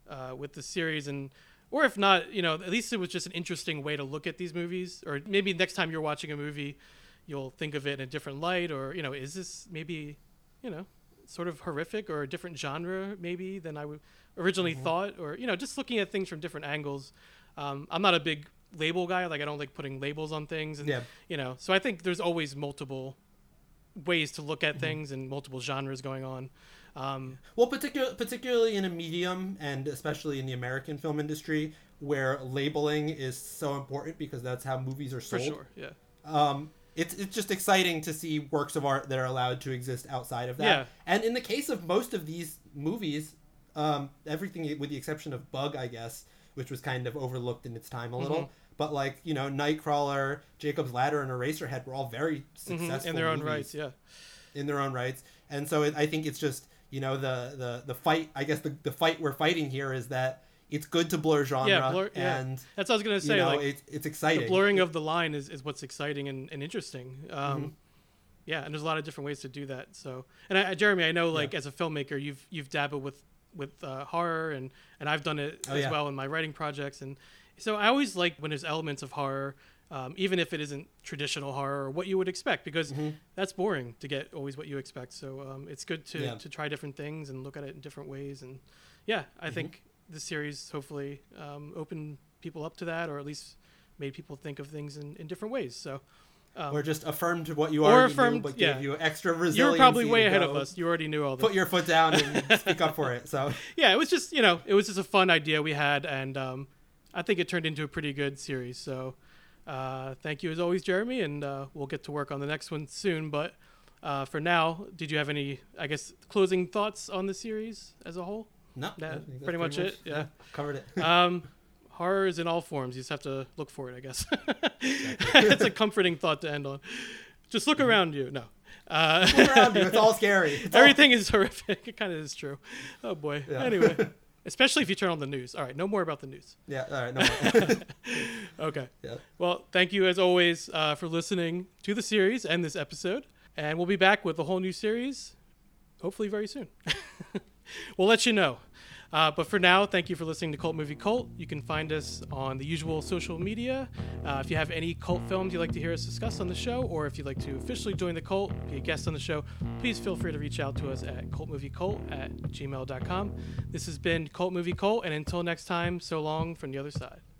uh, with the series. And or if not, you know, at least it was just an interesting way to look at these movies. Or maybe next time you're watching a movie, you'll think of it in a different light, or, you know, is this maybe, you know, sort of horrific or a different genre maybe than I would originally mm-hmm. thought, or, you know, just looking at things from different angles. Um, I'm not a big label guy. Like, I don't like putting labels on things. And, yeah. you know, so I think there's always multiple ways to look at mm-hmm. things and multiple genres going on. Um, well, particular, particularly in a medium, and especially in the American film industry, where labeling is so important because that's how movies are sold. For sure, yeah. Um, It's it's just exciting to see works of art that are allowed to exist outside of that. Yeah. And in the case of most of these movies, um, everything with the exception of Bug, I guess, which was kind of overlooked in its time a little. Mm-hmm. But, like, you know, Nightcrawler, Jacob's Ladder, and Eraserhead were all very successful mm-hmm. in their own rights, yeah. In their own rights. And so it, I think it's just, you know, the, the, the fight, I guess the, the fight we're fighting here is that it's good to blur genre, yeah, blur, yeah. and that's what I was gonna say. You know, like, it's, it's exciting. The blurring of the line is, is what's exciting and, and interesting. Um, mm-hmm. Yeah, and there's a lot of different ways to do that. So, and I, Jeremy, I know, like yeah. as a filmmaker, you've you've dabbled with with uh, horror, and, and I've done it oh, as yeah. well in my writing projects. And so I always like when there's elements of horror, um, even if it isn't traditional horror or what you would expect, because mm-hmm. that's boring to get always what you expect. So um, it's good to yeah. to try different things and look at it in different ways. And yeah, I mm-hmm. think. The series hopefully um, opened people up to that, or at least made people think of things in, in different ways. So, um, or just affirmed what you already affirmed, knew, but yeah. gave you extra resilience. You were probably way ahead of us. You already knew all this. Put your foot down and speak up for it. So yeah, it was just, you know, it was just a fun idea we had, and um, I think it turned into a pretty good series. So uh, thank you as always, Jeremy, and uh, we'll get to work on the next one soon. But uh, for now, did you have any, I guess, closing thoughts on the series as a whole? No, that, pretty, pretty much, much it. Yeah, yeah, covered it. um, horror is in all forms. You just have to look for it, I guess. It's a comforting thought to end on. Just look mm-hmm. around you. No, uh, look around you. It's all scary. It's everything all... is horrific. It kind of is true. Oh boy. Yeah. Anyway, especially if you turn on the news. All right, no more about the news. Yeah. All right. No more. Okay. Yeah. Well, thank you as always uh, for listening to the series and this episode, and we'll be back with a whole new series, hopefully very soon. We'll let you know. Uh, but for now, thank you for listening to Cult Movie Cult. You can find us on the usual social media. Uh, if you have any cult films you'd like to hear us discuss on the show, or if you'd like to officially join the cult, be a guest on the show, please feel free to reach out to us at cultmoviecult at gmail dot com. This has been Cult Movie Cult, and until next time, so long from the other side.